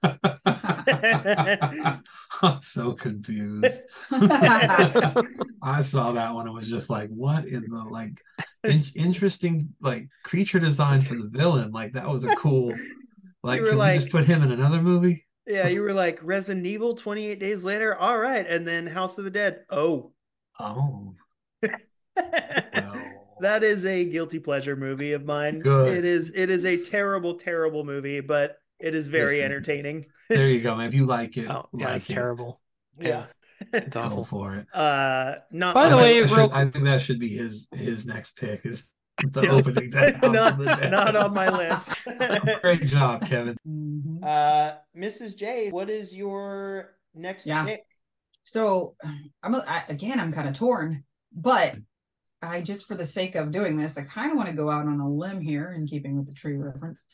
so confused. I saw that one and was just like, what in the like in- interesting like creature design for the villain. Like that was a cool like you can like, we just put him in another movie? Yeah, you were like Resident Evil twenty-eight days later, all right, and then House of the Dead. Oh. Oh. Well. That is a guilty pleasure movie of mine. Good. It is it is a terrible, terrible movie, but it is very Listen, entertaining. There you go. Man. If you like it, oh, yeah, like it's it. terrible. Yeah, yeah. It's awful. Go for it. Uh, not by the way, I, should, real... I think that should be his his next pick is the opening. not, the not on my list. Great job, Kevin. Uh, Missus J, what is your next yeah. pick? So, I'm I, again, I'm kind of torn, but I just for the sake of doing this, I kind of want to go out on a limb here, in keeping with the tree reference.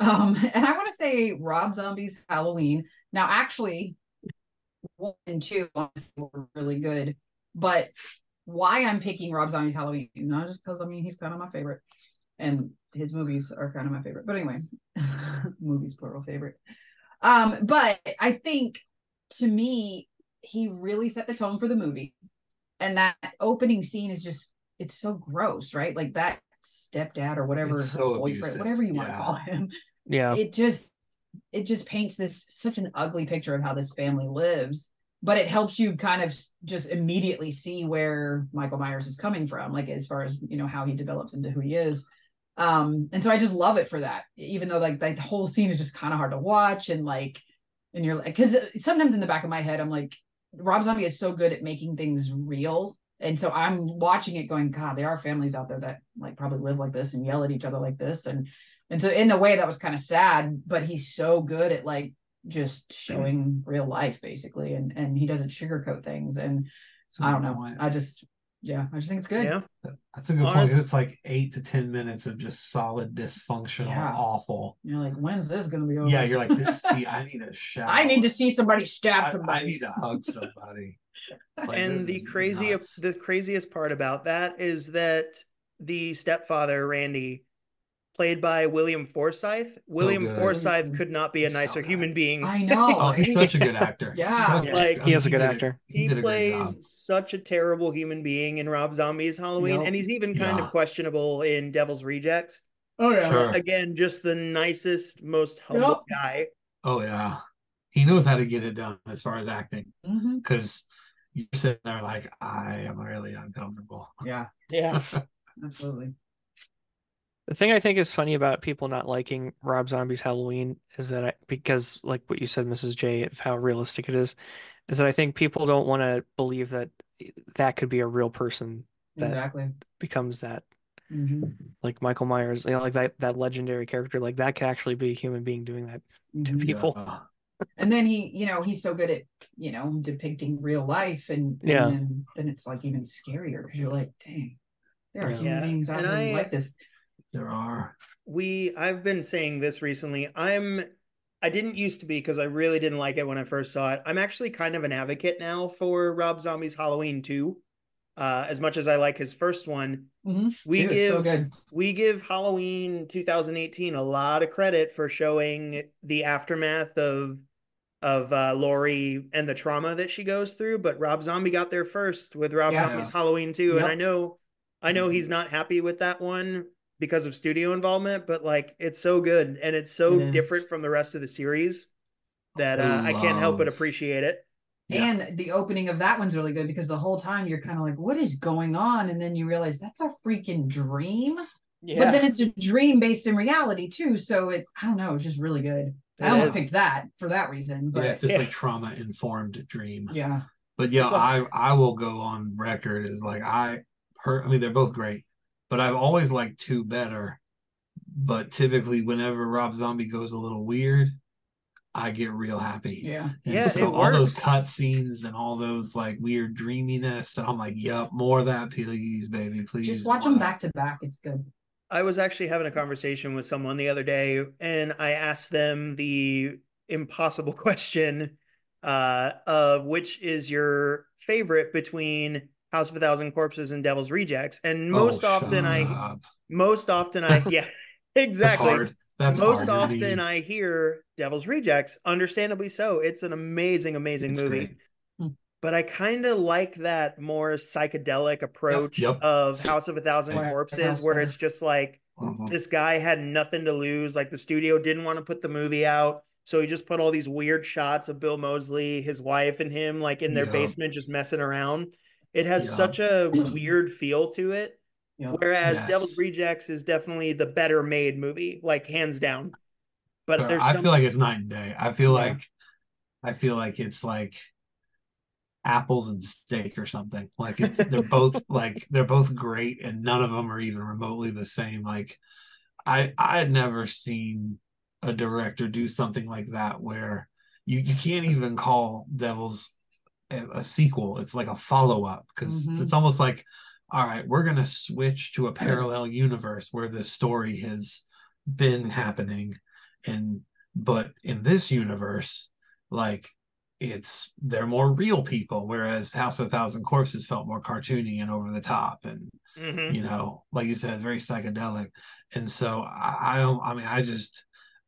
Um, and I want to say Rob Zombie's Halloween. Now, actually, one and two honestly were really good. But why I'm picking Rob Zombie's Halloween, not just because, I mean, he's kind of my favorite. And his movies are kind of my favorite. But anyway, movies, plural, favorite. Um, but I think, to me, he really set the tone for the movie. And that opening scene is just, it's so gross, right? Like that stepdad or whatever, so boyfriend, whatever you want yeah. to call him. Yeah, it just it just paints this such an ugly picture of how this family lives, but it helps you kind of just immediately see where Michael Myers is coming from, like as far as you know how he develops into who he is. Um, and so I just love it for that, even though like, like the whole scene is just kind of hard to watch and like, and you're like, because sometimes in the back of my head I'm like, Rob Zombie is so good at making things real. And so I'm watching it going, God, there are families out there that like probably live like this and yell at each other like this. And and so in a way that was kind of sad, but he's so good at like just showing real life basically. And and he doesn't sugarcoat things. And so I don't know. I, I just, yeah, I just think it's good. Yeah, that's a good Honest. point. It's like eight to ten minutes of just solid, dysfunctional, yeah. awful. You're like, when's this going to be over? Yeah, you're like, this, I need a shower. I need to see somebody stab somebody. I, I need to hug somebody. Like, and the craziest the craziest part about that is that the stepfather, Randy, played by William Forsythe. So William good. Forsythe could not be a nicer so human being. I know. Oh, he's such a good actor. Yeah. Such, like, he is a good he actor. Did, he he did plays a such a terrible human being in Rob Zombie's Halloween. Nope. And he's even kind yeah. of questionable in Devil's Rejects. Oh, yeah. Sure. Again, just the nicest, most humble yep. guy. Oh, yeah. He knows how to get it done as far as acting. Because mm-hmm. you're sitting there like, I am really uncomfortable. Yeah. Yeah. Absolutely. The thing I think is funny about people not liking Rob Zombie's Halloween is that I, because like what you said, Missus J, of how realistic it is, is that I think people don't want to believe that that could be a real person that exactly. becomes that. Mm-hmm. Like Michael Myers, you know, like that, that legendary character, like that could actually be a human being doing that to people. Yeah. And then he, you know, he's so good at, you know, depicting real life. And, and yeah. then, then it's like even scarier. You're like, dang, there are yeah. human beings out there like this. There are. We, I've been saying this recently. I'm, I didn't used to be because I really didn't like it when I first saw it. I'm actually kind of an advocate now for Rob Zombie's Halloween two. Uh, as much as I like his first one, mm-hmm. we Dude, give so good. we give Halloween twenty eighteen a lot of credit for showing the aftermath of of uh, Laurie and the trauma that she goes through. But Rob Zombie got there first with Rob yeah. Zombie's Halloween two, yep. and I know, I know he's not happy with that one because of studio involvement. But like, it's so good and it's so it different from the rest of the series that uh, I can't help but appreciate it. Yeah. And the opening of that one's really good because the whole time you're kind of like, what is going on? And then you realize that's a freaking dream. Yeah. But then it's a dream based in reality too. So it, I don't know, it's just really good. It I almost picked that for that reason. But yeah, it's just yeah. like trauma-informed dream. Yeah. But yeah, like, I, I will go on record as like, I heard, I mean, they're both great, but I've always liked two better. But typically whenever Rob Zombie goes a little weird, I get real happy. Yeah. And yeah, so all those cut scenes and all those like weird dreaminess. I'm like, yep, more of that, please, baby, please. Just watch them back to back. It's good. I was actually having a conversation with someone the other day and I asked them the impossible question uh, of which is your favorite between House of a Thousand Corpses and Devil's Rejects. And most oh, often I, up. most often I, yeah, exactly. That's hard. That's Most often I hear Devil's Rejects, understandably so. It's an amazing, amazing it's movie. Great. But I kind of like that more psychedelic approach yep, yep. of House of a Thousand Square, Corpses, where it's just like, uh-huh. this guy had nothing to lose. Like the studio didn't want to put the movie out. So he just put all these weird shots of Bill Moseley, his wife, and him like in their yeah. basement just messing around. It has yeah. such a weird feel to it. Yep. Whereas yes. Devil's Rejects is definitely the better made movie, like hands down. But sure. there's I some... feel like it's night and day. I feel yeah. like I feel like it's like apples and steak or something. Like it's they're both like they're both great and none of them are even remotely the same. Like I I had never seen a director do something like that where you, you can't even call Devil's a, a sequel. It's like a follow-up because mm-hmm. it's, it's almost like, all right, we're going to switch to a parallel universe where this story has been happening. And, but in this universe, like it's, they're more real people. Whereas House of a Thousand Corpses felt more cartoony and over the top. And, mm-hmm. you know, like you said, very psychedelic. And so I, I, I mean, I just,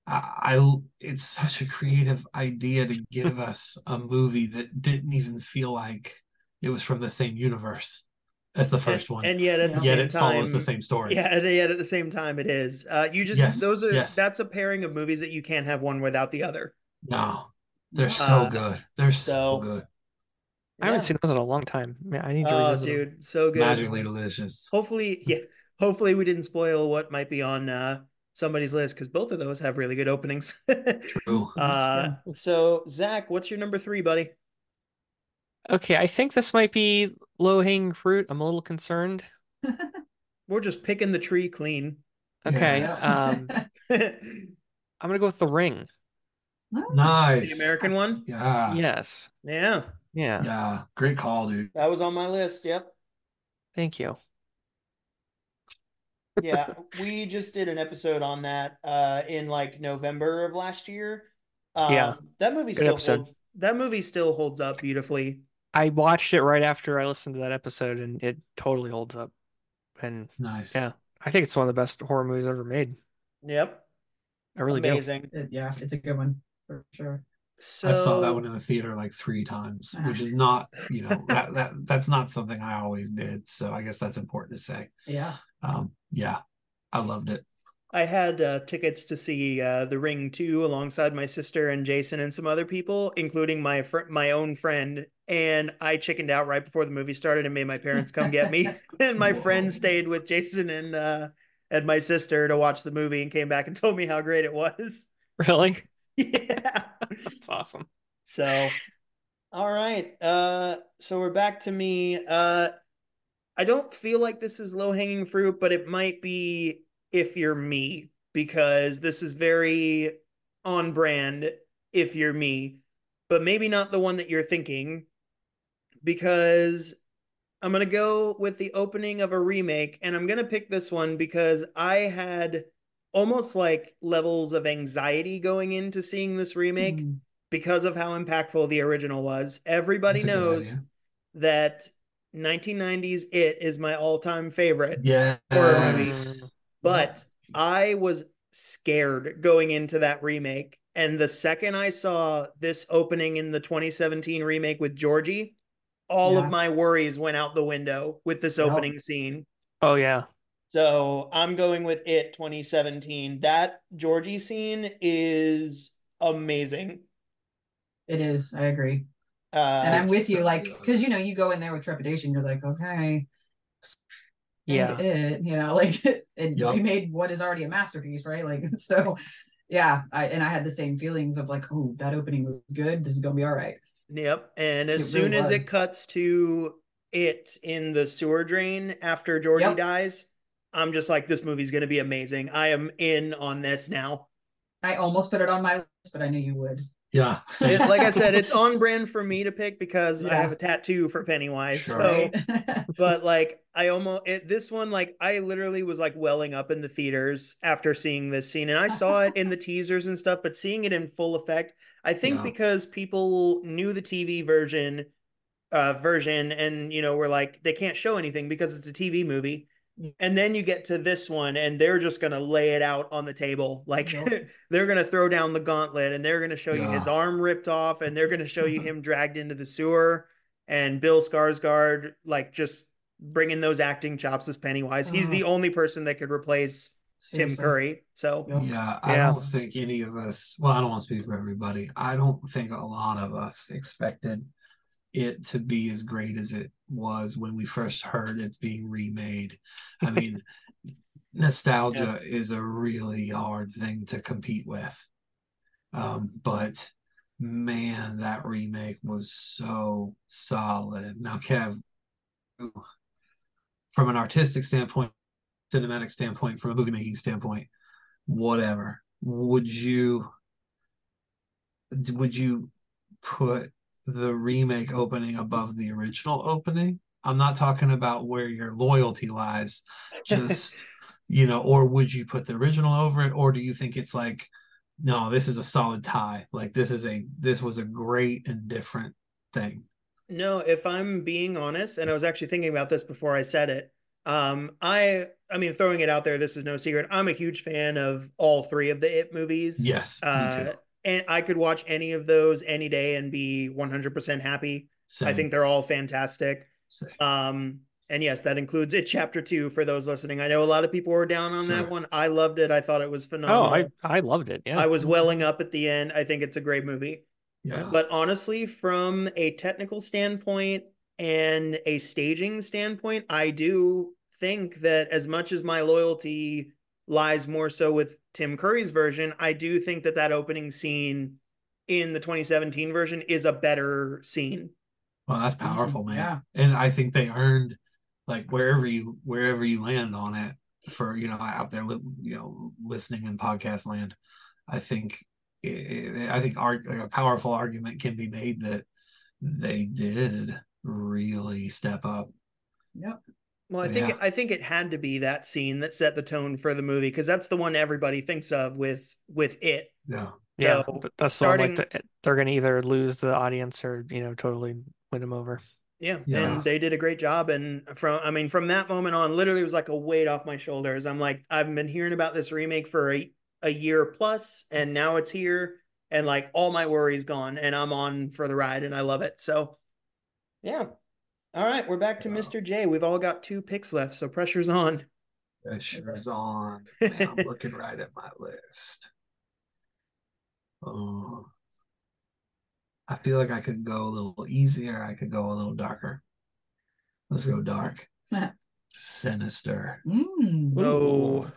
I, I, it's such a creative idea to give us a movie that didn't even feel like it was from the same universe. That's the first and, one, and yet at the yet same it time, follows the same story. Yeah, and yet at the same time, it is. Uh, you just yes, those are yes. that's a pairing of movies that you can't have one without the other. No, they're so uh, good. They're so, so good. I haven't yeah. seen those in a long time. Man, I need to. Oh, dude, them. So good, magically delicious. Hopefully, yeah. Hopefully, we didn't spoil what might be on uh, somebody's list because both of those have really good openings. True. Uh, yeah. So, Zach, what's your number three, buddy? Okay, I think this might be low-hanging fruit. I'm a little concerned. We're just picking the tree clean. Okay. Yeah. Um, I'm going to go with The Ring. Nice. The American one? Yeah. Yes. Yeah. Yeah. Yeah. Great call, dude. That was on my list. Yep. Thank you. Yeah. We just did an episode on that uh, in like November of last year. Um, yeah. That movie, still holds, that movie still holds up beautifully. I watched it right after I listened to that episode and it totally holds up. And nice. Yeah, I think it's one of the best horror movies ever made. Yep. I really Amazing. do. It, yeah, it's a good one for sure. So... I saw that one in the theater like three times, which is not, you know, that, that that's not something I always did. So I guess that's important to say. Yeah. Um, yeah, I loved it. I had uh, tickets to see uh, The Ring two alongside my sister and Jason and some other people, including my fr- my own friend. And I chickened out right before the movie started and made my parents come get me. And my Whoa. friend stayed with Jason and uh, and my sister to watch the movie and came back and told me how great it was. Really? Yeah. That's awesome. So, all right. Uh, so we're back to me. Uh, I don't feel like this is low-hanging fruit, but it might be... if you're me, because this is very on brand if you're me, but maybe not the one that you're thinking, because I'm going to go with the opening of a remake. And I'm going to pick this one because I had almost like levels of anxiety going into seeing this remake mm. because of how impactful the original was. Everybody That's knows that nineteen nineties It is my all-time favorite yeah. horror movie. But I was scared going into that remake. And the second I saw this opening in the twenty seventeen remake with Georgie, all yeah. of my worries went out the window with this opening yep. scene. Oh, yeah. So I'm going with It twenty seventeen. That Georgie scene is amazing. It is. I agree. Uh, and I'm with you. Like, because, you know, you go in there with trepidation. You're like, okay. Yeah, it, you know, like it, it yep. remade what is already a masterpiece, right? Like, so, yeah. I and I had the same feelings of like, oh, that opening was good. This is gonna be all right. Yep. And as it soon really as was. it cuts to it in the sewer drain after Georgie yep. dies, I'm just like, this movie's gonna be amazing. I am in on this now. I almost put it on my list, but I knew you would. Yeah. So it, like I said, it's on brand for me to pick because yeah. I have a tattoo for Pennywise. Sure. So, but like I almost it, this one, like I literally was like welling up in the theaters after seeing this scene, and I saw it in the teasers and stuff, but seeing it in full effect, I think yeah. because people knew the T V version, uh, version, and you know, were like they can't show anything because it's a T V movie. And then you get to this one and they're just going to lay it out on the table. Like yep. they're going to throw down the gauntlet and they're going to show yeah. you his arm ripped off and they're going to show you him dragged into the sewer and Bill Skarsgård, like just bringing those acting chops as Pennywise. Uh-huh. He's the only person that could replace Seriously. Tim Curry. So yeah, I yeah. don't think any of us, well, I don't want to speak for everybody. I don't think a lot of us expected it to be as great as it was when we first heard it's being remade. I mean, nostalgia yeah. is a really hard thing to compete with. Um, but man, that remake was so solid. Now, Kev, from an artistic standpoint, cinematic standpoint, from a movie making standpoint, whatever, would you would you put the remake opening above the original opening? I'm not talking about where your loyalty lies, just you know, or would you put the original over it, or do you think it's like, no, this is a solid tie, like this is a this was a great and different thing? No, if I'm being honest, and I was actually thinking about this before I said it, um I I mean, throwing it out there, this is no secret, I'm a huge fan of all three of the It movies. Yes, uh me too. And I could watch any of those any day and be one hundred percent happy. Same. I think they're all fantastic. Um, and yes, that includes It Chapter two for those listening. I know a lot of people were down on sure. that one. I loved it. I thought it was phenomenal. Oh, I, I loved it. Yeah, I was welling up at the end. I think it's a great movie. Yeah. But honestly, from a technical standpoint and a staging standpoint, I do think that as much as my loyalty lies more so with Tim Curry's version, I do think that that opening scene in the twenty seventeen version is a better scene. Well, that's powerful, man. Yeah. And I think they earned, like, wherever you wherever you land on it, for, you know, out there, you know, listening in podcast land, I think it, I think art, like a powerful argument can be made that they did really step up. Yep. Well, I think yeah. I think it had to be that scene that set the tone for the movie, because that's the one everybody thinks of with with it. Yeah, yeah. So, but that's starting... like the, they're going to either lose the audience or, you know, totally win them over. Yeah. yeah. And they did a great job. And from, I mean, from that moment on, literally it was like a weight off my shoulders. I'm like, I've been hearing about this remake for a, a year plus, and now it's here, and like all my worries gone, and I'm on for the ride, and I love it. So yeah. All right. We're back to yeah. Mister J. We've all got two picks left. So pressure's on. Pressure's on. Man, I'm looking right at my list. Oh, I feel like I could go a little easier. I could go a little darker. Let's go dark. Yeah. Sinister. Mm. Oh.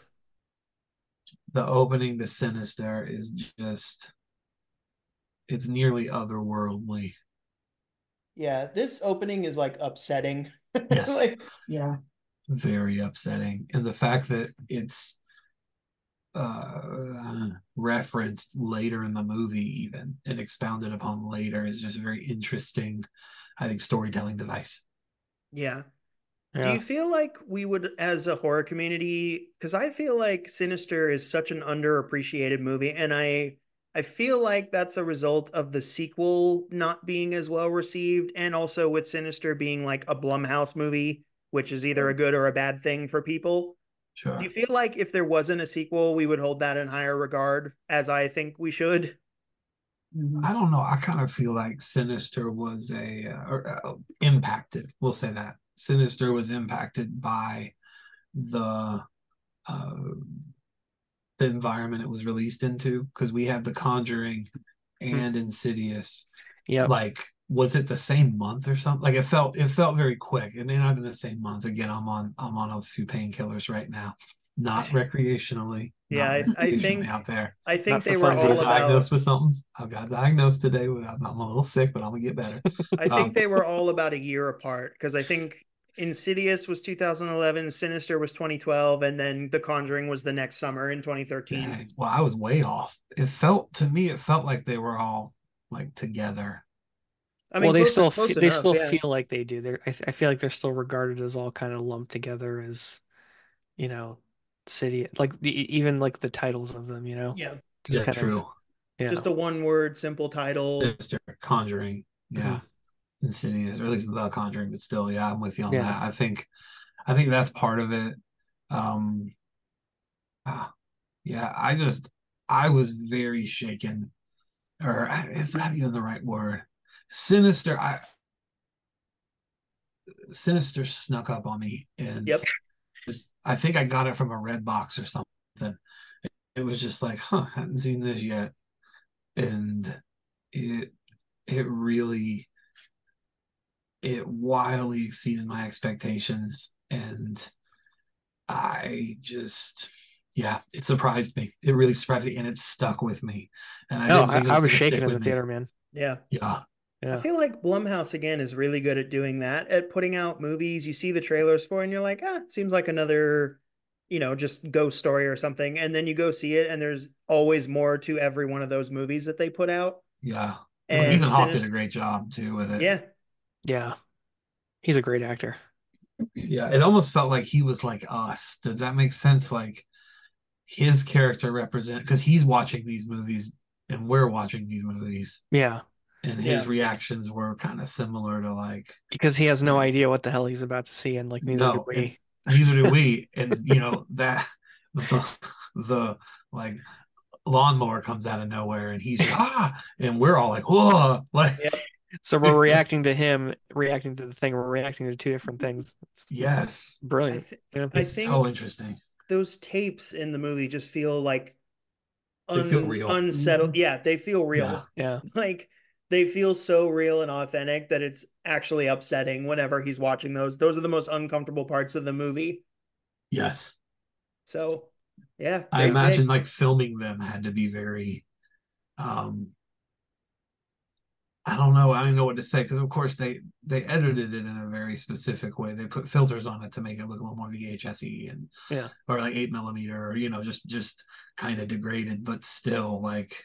The opening to Sinister is just, it's nearly otherworldly. Yeah, this opening is like upsetting. Yes. Like, yeah. Very upsetting. And the fact that it's uh referenced later in the movie even and expounded upon later is just a very interesting, I think, storytelling device. Yeah. yeah. Do you feel like we would, as a horror community, because I feel like Sinister is such an underappreciated movie, and I I feel like that's a result of the sequel not being as well received, and also with Sinister being like a Blumhouse movie, which is either a good or a bad thing for people. Sure. Do you feel like if there wasn't a sequel, we would hold that in higher regard, as I think we should? I don't know. I kind of feel like Sinister was a uh, or, uh, impacted. We'll say that Sinister was impacted by the uh, the environment it was released into, because we had The Conjuring and Insidious. Yeah, like. Was it the same month or something? Like it felt, it felt very quick, and they're not in the same month. Again, I'm on, I'm on a few painkillers right now, not recreationally. Yeah, not I, recreationally I think out there. I think not they were all about diagnosed with something. I got diagnosed today with. I'm a little sick, but I'm gonna get better. I um, think they were all about a year apart, because I think Insidious was two thousand eleven, Sinister was twenty twelve, and then The Conjuring was the next summer in twenty thirteen. Dang, well, I was way off. It felt to me, it felt like they were all like together. I mean, well, they still they enough, still yeah. feel like they do. They're I, th- I feel like they're still regarded as all kind of lumped together as, you know, city like the, even like the titles of them. You know, yeah, just yeah, kind true. Of, yeah, just a one word simple title. Sinister, Conjuring, yeah, mm-hmm. Insidious, or at least The Conjuring. But still, yeah, I'm with you on yeah. that. I think, I think that's part of it. Um, ah, yeah, I just I was very shaken, or it's not even the right word. Sinister, I, Sinister snuck up on me, and yep. just, I think I got it from a red box or something. It, it was just like, huh, hadn't seen this yet, and it it really it wildly exceeded my expectations, and I just. Yeah, it surprised me. It really surprised me, and it stuck with me. And I no, didn't think I, it was I was shaking in the theater, me. Man. Yeah, yeah. Yeah. I feel like Blumhouse again is really good at doing that, at putting out movies you see the trailers for and you're like, ah, seems like another, you know, just ghost story or something. And then you go see it and there's always more to every one of those movies that they put out. Yeah. And well, even Sinister... Hawk did a great job too with it. Yeah. Yeah. He's a great actor. Yeah. It almost felt like he was like us. Does that make sense? Like his character represent, because he's watching these movies and we're watching these movies. Yeah. And his yeah. reactions were kind of similar to like... Because he has no idea what the hell he's about to see, and like neither no, do we. Neither do we. And, you know, that the, the like lawnmower comes out of nowhere and he's like, ah! And we're all like, whoa! Like, yeah. So we're reacting to him, reacting to the thing. We're reacting to two different things. It's yes. Brilliant. I, th- you know? I think so interesting. Those tapes in the movie just feel like... Un- they feel real. Unsettled. Yeah, they feel real. Yeah. yeah. Like... They feel so real and authentic that it's actually upsetting whenever he's watching those. Those are the most uncomfortable parts of the movie. Yes. So, yeah. I imagine pick. Like filming them had to be very, um, I don't know. I don't know what to say. Because of course they, they edited it in a very specific way. They put filters on it to make it look a little more V H S-y and, yeah. or like eight millimeter, or, you know, just, just kind of degraded, but still like,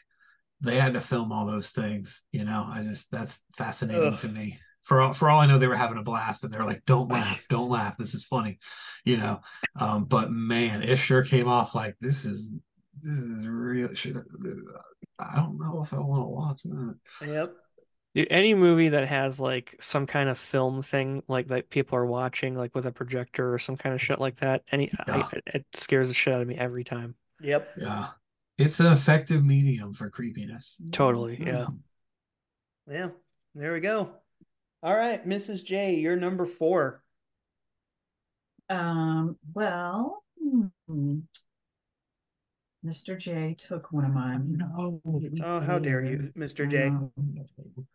they had to film all those things, you know. I just that's fascinating Ugh. To me. For all, for all I know, they were having a blast, and they were like, "Don't laugh, don't laugh. This is funny," you know. Um, but man, it sure came off like this is this is real. Should I, I don't know if I want to watch that. Yep. Dude, any movie that has like some kind of film thing, like that people are watching, like with a projector or some kind of shit like that, any yeah. I, it scares the shit out of me every time. Yep. Yeah, it's an effective medium for creepiness. Totally. Yeah. Yeah. There we go. All right, Missus J, you're number four. Um. Well, hmm. Mister J took one of mine. No. Oh, how dare you, Mister J.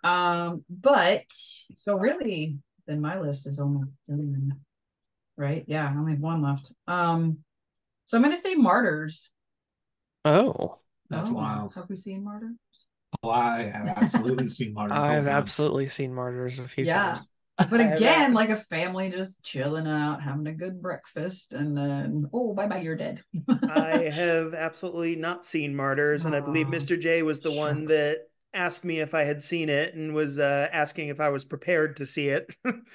Um, but, so really, then my list is only, right? Yeah, I only have one left. Um, so I'm going to say Martyrs. Oh. That's oh, wild. Have we seen Martyrs? Oh, I have absolutely seen Martyrs. I've absolutely seen Martyrs a few yeah. times. But again, like a family just chilling out, having a good breakfast, and then, oh, bye-bye, you're dead. I have absolutely not seen Martyrs, and I believe Mister J was the shucks. one that asked me if I had seen it and was uh, asking if I was prepared to see it.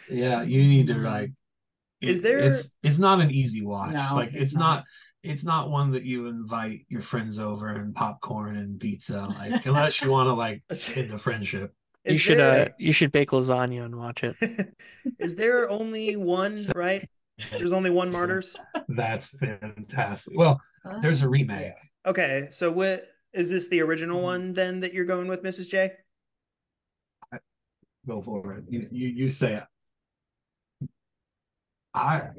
Yeah, you need to, like, it, Is there... it's it's not an easy watch. No, like, it's, it's not... not... It's not one that you invite your friends over and popcorn and pizza, like, unless you want to, like, end the friendship. Is you should there... uh, you should bake lasagna and watch it. Is there only one, right? There's only one Martyrs? That's fantastic. Well, oh. there's a remake. Okay, so what is this the original one then that you're going with, Missus J? I, go for it. You you, you say it. I.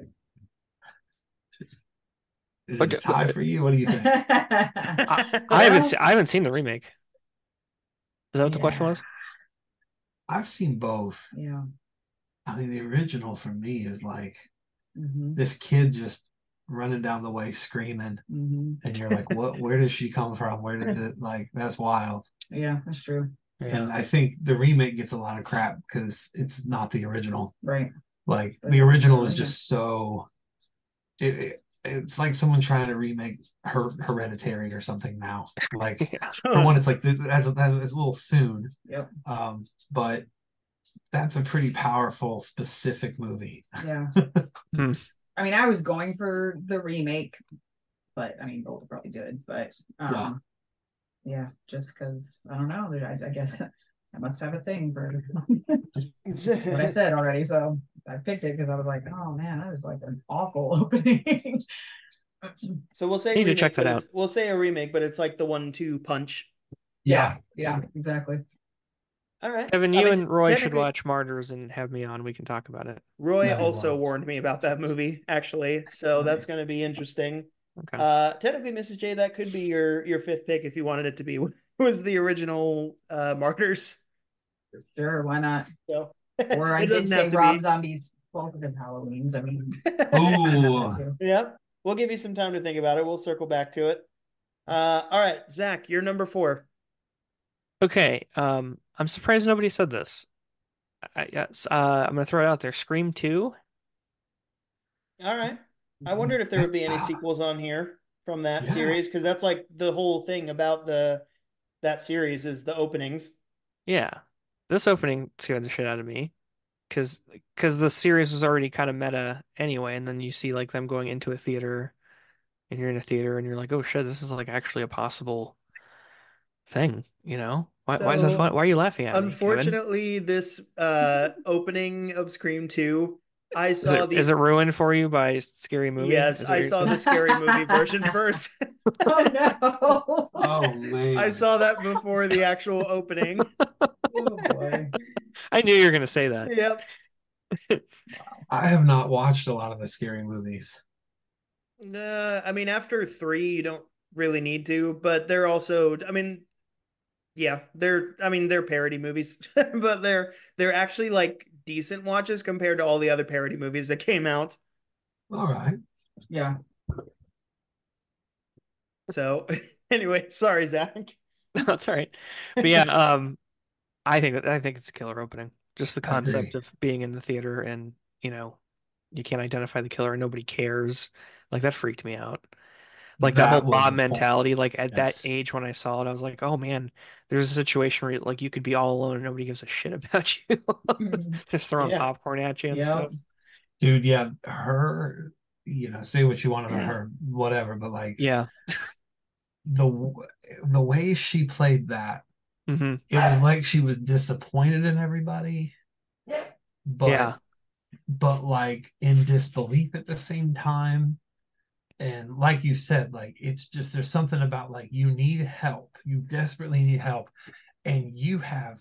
Is it a tie for you? What do you think? I, I haven't se- I haven't seen the remake. Is that what yeah. the question was? I've seen both. Yeah. I mean, the original for me is like mm-hmm. this kid just running down the way screaming. Mm-hmm. And you're like, what, where does she come from? Where did the, like, that's wild. Yeah, that's true. Yeah. And I think the remake gets a lot of crap because it's not the original. Right. Like, but the original is just so, it, it, it's like someone trying to remake her, Hereditary or something now. Like, yeah. for one, it's like, that's, that's, that's a little soon. Yep. Um, but that's a pretty powerful, specific movie. Yeah. hmm. I mean, I was going for the remake, but I mean, both are probably good. But um, yeah. yeah, just because, I don't know, I, I guess I must have a thing for what I said already, so. I picked it because I was like, oh man, that is like an awful opening. So we'll say need remake, to check that out. We'll say a remake, but it's like the one two punch. Yeah, yeah, yeah, exactly. All right, Kevin, you I mean, and Roy should watch Martyrs and have me on. We can talk about it. Roy no, also won't. warned me about that movie, actually, so nice. That's going to be interesting. Okay. Uh, technically, Missus J, that could be your your fifth pick if you wanted it to be. Was the original uh, Martyrs? Sure, why not? So. Or I it did say Rob be. Zombie's both of them Halloweens. I mean, ooh. Yep. We'll give you some time to think about it. We'll circle back to it. Uh, all right, Zach, you're number four. Okay. Um, I'm surprised nobody said this. I, uh, I'm going to throw it out there. Scream two. All right. I wondered if there would be any sequels on here from that yeah. series, because that's like the whole thing about the that series is the openings. Yeah. This opening scared the shit out of me because because the series was already kind of meta anyway, and then you see like them going into a theater and you're in a theater and you're like, oh shit, this is like actually a possible thing, you know? Why, so, why is that fun? Why are you laughing at me, Kevin? Unfortunately, this uh, opening of Scream two, I saw is it, these... Is it ruined for you by Scary Movie? Yes, I saw saying? the Scary Movie version first. Oh, no. Oh, man. I saw that before the actual opening. Oh, boy. I knew you were going to say that. Yep. I have not watched a lot of the Scary Movies. Uh, I mean, after three, you don't really need to, but they're also... I mean, yeah, they're... I mean, they're parody movies, but they're they're actually, like... decent watches compared to all the other parody movies that came out. All right. Yeah. So, anyway, sorry, Zach. That's all right. But yeah, um, I think that I think it's a killer opening. Just the concept of being in the theater and you know you can't identify the killer and nobody cares. Like that freaked me out. Like that, that whole mob mentality. Fun. Like at yes. that age when I saw it, I was like, "Oh man, there's a situation where like you could be all alone and nobody gives a shit about you. Just throwing yeah. popcorn at you and yeah. stuff." Dude, yeah, her. You know, say what you want about yeah. her, whatever, but like, yeah, the the way she played that Mm-hmm. It was like she was disappointed in everybody, but yeah. but like in disbelief at the same time. And like you said, like it's just there's something about like you need help, you desperately need help, and you have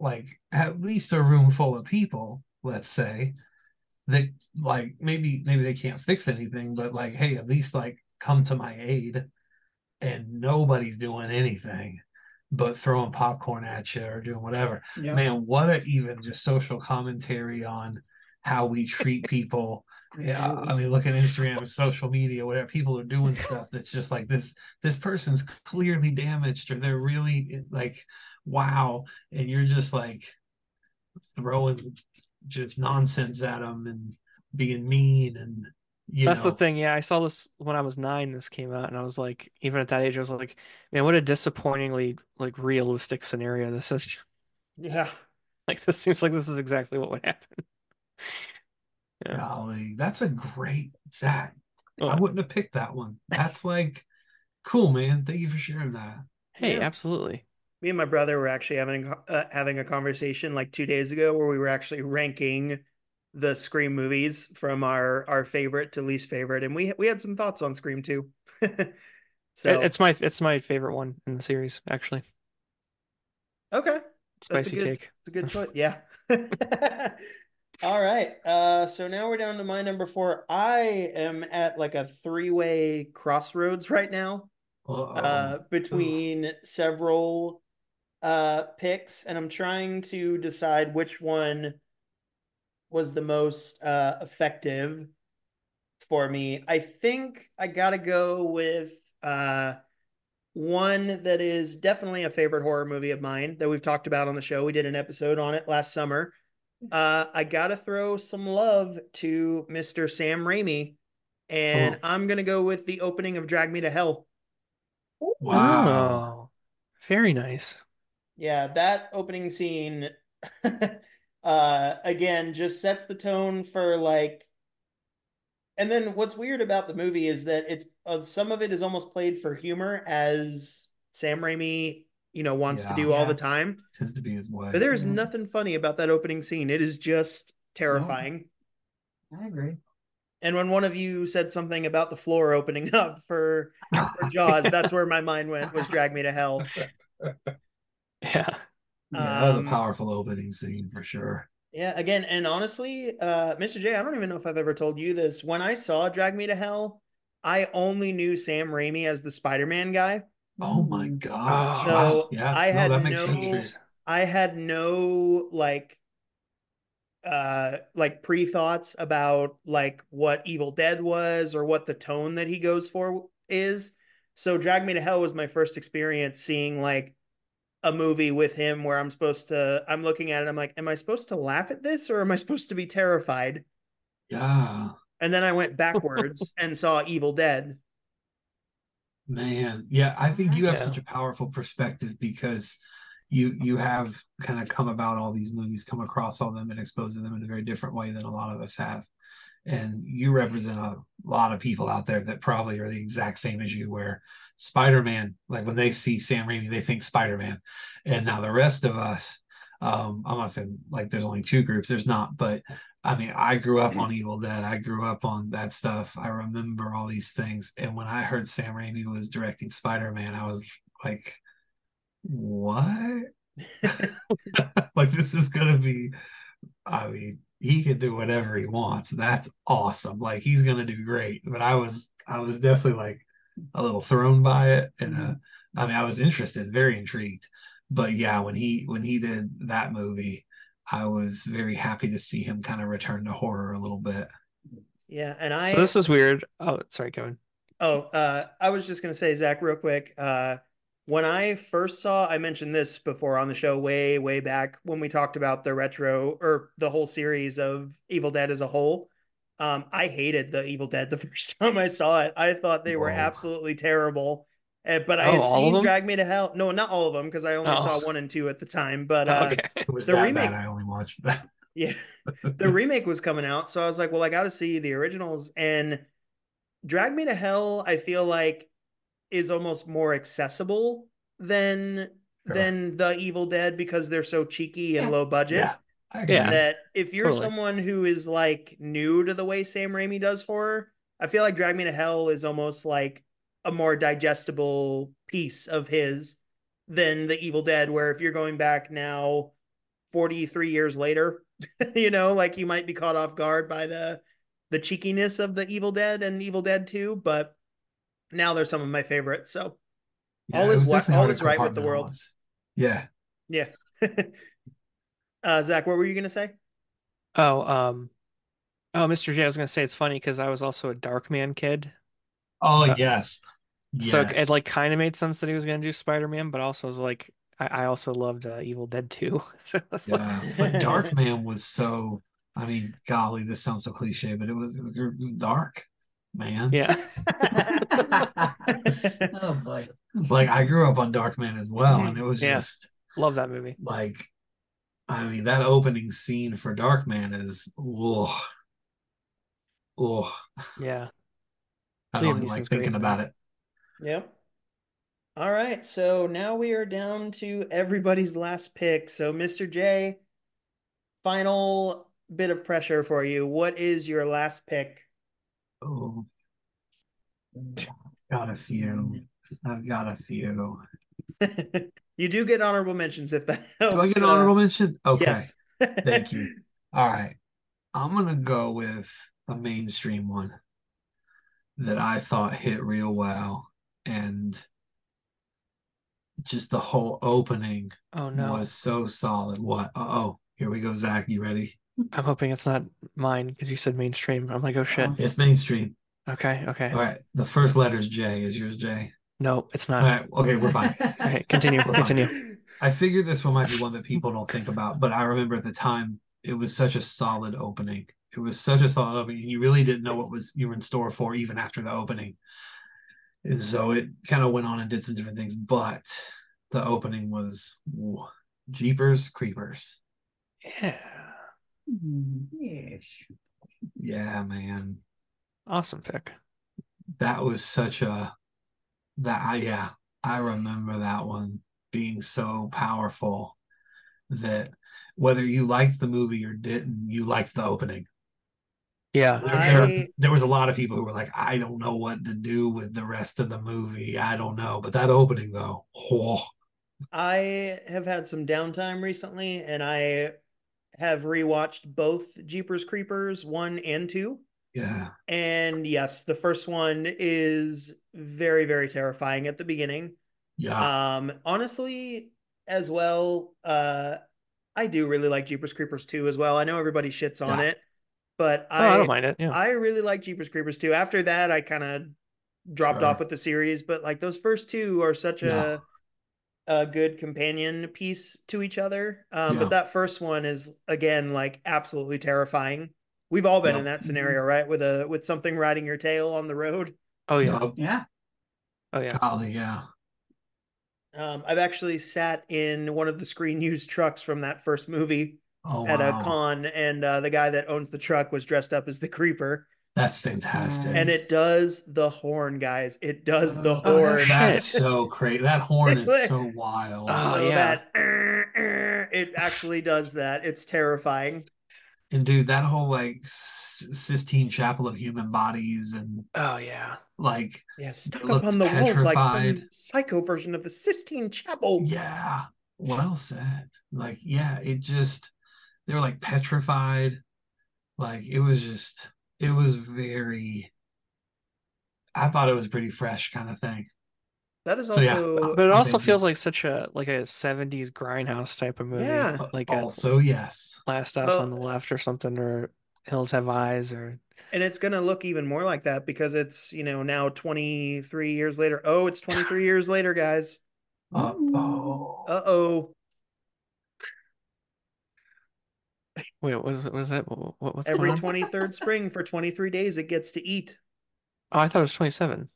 like at least a room full of people, let's say, that like maybe maybe they can't fix anything, but like, hey, at least like come to my aid, and nobody's doing anything but throwing popcorn at you or doing whatever. Yeah. Man, what a even just social commentary on how we treat people. Yeah, I mean, look at Instagram, social media, whatever. People are doing stuff that's just like this. This person's clearly damaged, or they're really like, wow. And you're just like throwing just nonsense at them and being mean. And you that's know. the thing. Yeah, I saw this when I was nine. This came out, and I was like, even at that age, I was like, man, what a disappointingly like realistic scenario this is. Yeah, like this seems like this is exactly what would happen. Yeah. Golly, that's a great Zach. Oh. I wouldn't have picked that one. That's like cool, man. Thank you for sharing that. Hey, yeah. Absolutely. Me and my brother were actually having uh, having a conversation like two days ago where we were actually ranking the Scream movies from our our favorite to least favorite, and we we had some thoughts on Scream too. So it's my it's my favorite one in the series, actually. Okay, spicy that's a good, take. It's a good choice. Yeah. All right. Uh, so now we're down to my number four. I am at like a three-way crossroads right now uh, between Uh-oh. several uh, picks, and I'm trying to decide which one was the most uh, effective for me. I think I got to go with uh, one that is definitely a favorite horror movie of mine that we've talked about on the show. We did an episode on it last summer. Uh, I gotta throw some love to Mister Sam Raimi, and oh. I'm gonna go with the opening of Drag Me to Hell. Wow, oh, very nice. Yeah, that opening scene, uh, again, just sets the tone for like. And then what's weird about the movie is that it's uh, some of it is almost played for humor, as Sam Raimi, you know, wants yeah, to do yeah. all the time. It tends to be his way. But there is yeah. nothing funny about that opening scene. It is just terrifying. No, I agree. And when one of you said something about the floor opening up for, for Jaws, that's where my mind went, was Drag Me to Hell. Yeah. yeah. That was a powerful opening scene for sure. Yeah. Again, and honestly, uh, Mister J, I don't even know if I've ever told you this. When I saw Drag Me to Hell, I only knew Sam Raimi as the Spider-Man guy. Oh my god. So yeah. I had no, no I had no like uh like pre-thoughts about like what Evil Dead was or what the tone that he goes for is. So Drag Me to Hell was my first experience seeing like a movie with him where I'm supposed to I'm looking at it, I'm like, am I supposed to laugh at this or am I supposed to be terrified? Yeah. And then I went backwards and saw Evil Dead. Man, yeah, I think you have yeah. such a powerful perspective because you you have kind of come about all these movies, come across all of them and expose them in a very different way than a lot of us have. And you represent a lot of people out there that probably are the exact same as you, where Spider-Man, like when they see Sam Raimi, they think Spider-Man. And now the rest of us, um, I'm not saying like there's only two groups, there's not, but I mean, I grew up on Evil Dead. I grew up on that stuff. I remember all these things. And when I heard Sam Raimi was directing Spider-Man, I was like, what? Like, this is going to be, I mean, he can do whatever he wants. That's awesome. Like, he's going to do great. But I was, I was definitely like a little thrown by it. And uh, I mean, I was interested, very intrigued. But yeah, when he, when he did that movie, I was very happy to see him kind of return to horror a little bit. Yeah, and I... So this is weird. Oh, sorry, Kevin. Oh, uh, I was just going to say, Zach, real quick. Uh, when I first saw... I mentioned this before on the show way, way back when we talked about the retro... Or the whole series of Evil Dead as a whole. Um, I hated the Evil Dead the first time I saw it. I thought they Whoa. were absolutely terrible. But I had oh, seen Drag Me to Hell. No, not all of them, because I only oh. saw one and two at the time. But uh, okay. it was the that remake. Bad. I only watched that. Yeah, the remake was coming out, so I was like, "Well, I got to see the originals." And Drag Me to Hell, I feel like, is almost more accessible than sure. than the Evil Dead because they're so cheeky and yeah. low budget. Yeah. Yeah. That if you're totally. someone who is like new to the way Sam Raimi does horror, I feel like Drag Me to Hell is almost like a more digestible piece of his than the Evil Dead, where if you're going back now forty-three years later, you know, like you might be caught off guard by the the cheekiness of the Evil Dead and Evil Dead two, but now they're some of my favorites. So yeah, all is what, all is right with the world. Was. Yeah. Yeah. Uh, Zach, what were you going to say? Oh, um, oh, Mister J, I was going to say it's funny because I was also a Darkman kid. Oh, so, yes. yes. So it, it like kind of made sense that he was going to do Spider-Man, but also was like, I, I also loved uh, Evil Dead two. So yeah, like... But Darkman was so, I mean, golly, this sounds so cliche, but it was, it was dark, man. Yeah. Oh, boy. Like, I grew up on Darkman as well, and it was yeah. just... Love that movie. Like... I mean, that opening scene for Darkman is, oh, oh. Yeah. I don't even like thinking about it. Yep. All right. So now we are down to everybody's last pick. So, Mister J, final bit of pressure for you. What is your last pick? Oh, got a few. I've got a few. You do get honorable mentions if that helps. Do I get honorable uh, mention? Okay. Yes. Thank you. All right. I'm going to go with a mainstream one that I thought hit real well. And just the whole opening oh, no. was so solid. What? Uh-oh. Here we go, Zach. You ready? I'm hoping it's not mine because you said mainstream. I'm like, oh, shit. It's mainstream. Okay. Okay. All right. The first letter's J. Is yours J? No, it's not. All right, okay, we're fine. All right, continue, we're continue. Fine. I figured this one might be one that people don't think about, but I remember at the time, it was such a solid opening. It was such a solid opening. You really didn't know what was you were in store for even after the opening. And so it kind of went on and did some different things, but the opening was ooh, Jeepers Creepers. Yeah. Yeah, man. Awesome pick. That was such a... That I, yeah, I remember that one being so powerful that whether you liked the movie or didn't, you liked the opening. Yeah. There, I... there, there was a lot of people who were like, I don't know what to do with the rest of the movie. I don't know. But that opening, though. Oh. I have had some downtime recently, and I have rewatched both Jeepers Creepers one and two. Yeah. And yes, the first one is very, very terrifying at the beginning. Yeah. Um, honestly, as well, uh, I do really like Jeepers Creepers two as well. I know everybody shits on yeah. it, but oh, I, I don't mind it. Yeah. I really like Jeepers Creepers two. After that, I kind of dropped sure. off with the series, but like those first two are such yeah. a, a good companion piece to each other. Um, yeah. But that first one is, again, like absolutely terrifying. We've all been yep. in that scenario, right? With a with something riding your tail on the road. Oh yeah, yep. yeah. Oh yeah, golly, yeah. Um, I've actually sat in one of the screen used trucks from that first movie oh, at wow. a con, and uh, the guy that owns the truck was dressed up as the Creeper. That's fantastic. And it does the horn, guys. It does the oh, horn. That's so crazy. That horn is so wild. Oh so yeah. That, uh, uh, it actually does that. It's terrifying. And dude, that whole like Sistine Chapel of human bodies and oh yeah, like yeah, stuck up on the petrified. Walls like some psycho version of the Sistine Chapel. Yeah, well said. Like yeah, it just they were like petrified. Like it was just it was very. I thought it was pretty fresh kind of thing. That is also, so, yeah. but it also feels like such a like a seventies grindhouse type of movie. Yeah. Like also, a, yes, Last House well, on the Left or something, or Hills Have Eyes, or and it's gonna look even more like that because it's you know now twenty-three years later. Oh, it's twenty-three years later, guys. Uh oh. Uh oh. Wait, what was was that? What, what's every twenty-third spring for twenty-three days it gets to eat? Oh, I thought it was twenty-seven.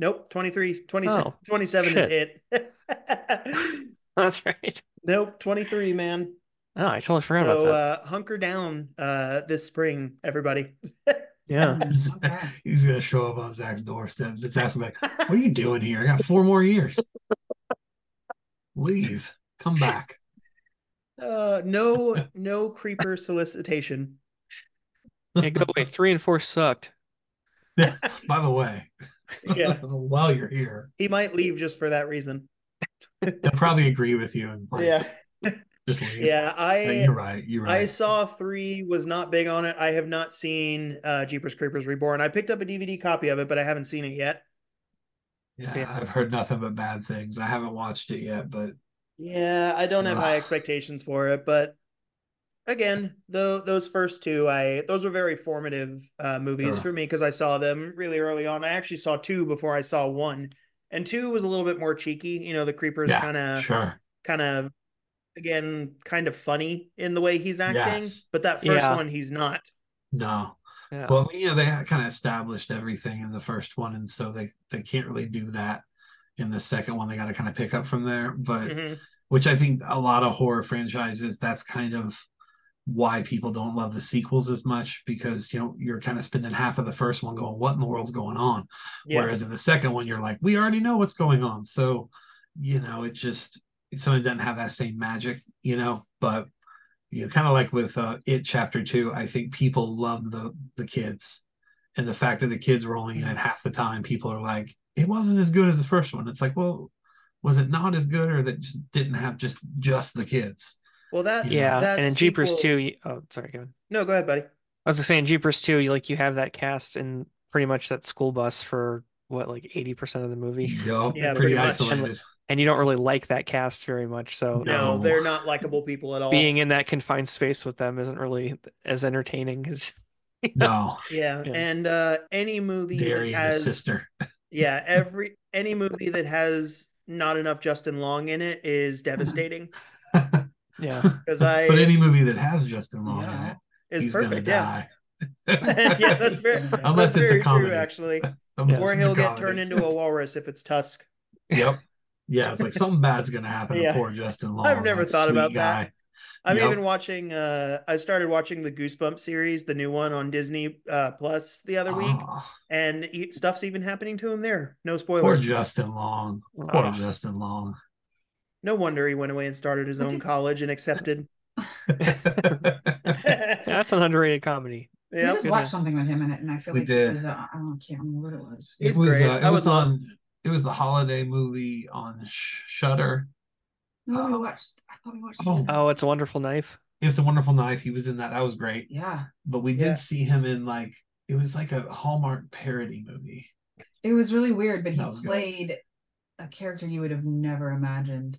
Nope, twenty-three, twenty, oh, twenty-seven shit. Is it. That's right. Nope, twenty-three, man. Oh, I totally forgot so, about that. So uh, hunker down uh, this spring, everybody. Yeah. He's going to show up on Zach's doorsteps. It's asking, like, what are you doing here? I got four more years. Leave. Come back. Uh, no, no creeper solicitation. Yeah, go away. Three and four sucked. Yeah. By the way. Yeah. While you're here, he might leave just for that reason. He'll probably agree with you. And like, yeah. Just leave. Yeah. I. No, you're right. You're right. I saw three. Was not big on it. I have not seen uh, Jeepers Creepers Reborn. I picked up a D V D copy of it, but I haven't seen it yet. Yeah, yeah. I've heard nothing but bad things. I haven't watched it yet, but. Yeah, I don't have Ugh. high expectations for it, but again, though those first two, I those were very formative uh, movies Ugh. for me because I saw them really early on. I actually saw two before I saw one, and two was a little bit more cheeky. You know, the creeper's yeah, kind of, sure. kind of, again, kind of funny in the way he's acting, yes. but that first yeah. one, he's not. No. Yeah. Well, you know, they kind of established everything in the first one, and so they they can't really do that. In the second one, they got to kind of pick up from there, but mm-hmm. which I think a lot of horror franchises, that's kind of why people don't love the sequels as much, because you know you're kind of spending half of the first one going, "What in the world's going on?" Yeah. Whereas in the second one, you're like, "We already know what's going on," so you know it just it sometimes doesn't have that same magic, you know. But you know, kind of like with uh, It Chapter Two, I think people loved the the kids, and the fact that the kids were only in it half the time, people are like. It wasn't as good as the first one. It's like, well, was it not as good, or that just didn't have just just the kids? Well, that you yeah, that and in Jeepers sequel... two. You, oh, sorry, Kevin. No, go ahead, buddy. I was just saying, Jeepers two. You like you have that cast in pretty much that school bus for what like eighty percent of the movie. Yep, yeah, pretty, pretty isolated. And, and you don't really like that cast very much. So no, no, they're not likable people at all. Being in that confined space with them isn't really as entertaining as no. Yeah, yeah. and uh, any movie Derry that has and his sister. Yeah, every any movie that has not enough Justin Long in it is devastating. Yeah, because I. But any movie that has Justin Long yeah, in it is he's perfect. Yeah. Die. Yeah, that's very. Unless that's it's very a comedy, true, actually, yeah. or he'll get turned into a walrus if it's Tusk. Yep. Yeah, it's like something bad's gonna happen yeah. to poor Justin Long. I've never that thought about guy. that. I'm yep. even watching. Uh, I started watching the Goosebumps series, the new one on Disney uh, Plus, the other oh. week, and he, stuff's even happening to him there. No spoilers. Poor Justin Long. Poor oh. Justin Long. No wonder he went away and started his own college and accepted. That's an underrated comedy. Yep. We just watched something with him in it, and I feel we like did. It was, uh, I can't remember what it was. It it's was. Uh, it I was on. Love. It was the holiday movie on Shudder. No, we watched. I thought we watched. Oh, oh, It's a Wonderful Knife. It's a Wonderful Knife. He was in that. That was great. Yeah. But we did yeah. see him in like it was like a Hallmark parody movie. It was really weird, but he played good. a character you would have never imagined.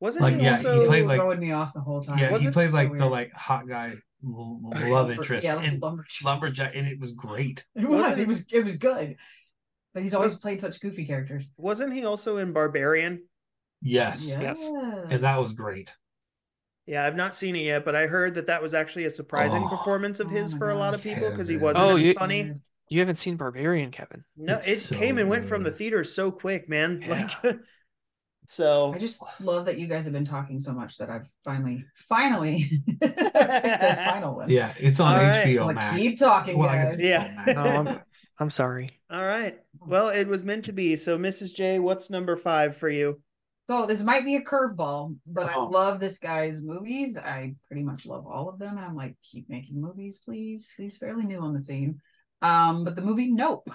Wasn't like, he yeah, also he played, like, throwing me off the whole time? Yeah, was he played so like weird? the like hot guy love interest yeah, and lumberjack. lumberjack, and it was great. It was. Wasn't it was. It was good. But he's always played such goofy characters. Wasn't he also in Barbarian? Yes. Yes. And that was great. Yeah, I've not seen it yet, but I heard that that was actually a surprising oh, performance of his oh for a lot of people because he wasn't oh, as you, funny. You haven't seen Barbarian, Kevin. No, it's it so came and went weird. from the theater so quick, man. Yeah. Like so I just love that you guys have been talking so much that I've finally finally the final one. Yeah, it's on right. H B O like, Max. Keep talking, well, guys. Yeah. No, I'm, I'm sorry. All right. Well, it was meant to be. So Missus J, what's number five for you? So this might be a curveball, but oh. I love this guy's movies. I pretty much love all of them. And I'm like, keep making movies, please. He's fairly new on the scene. Um, but the movie Nope.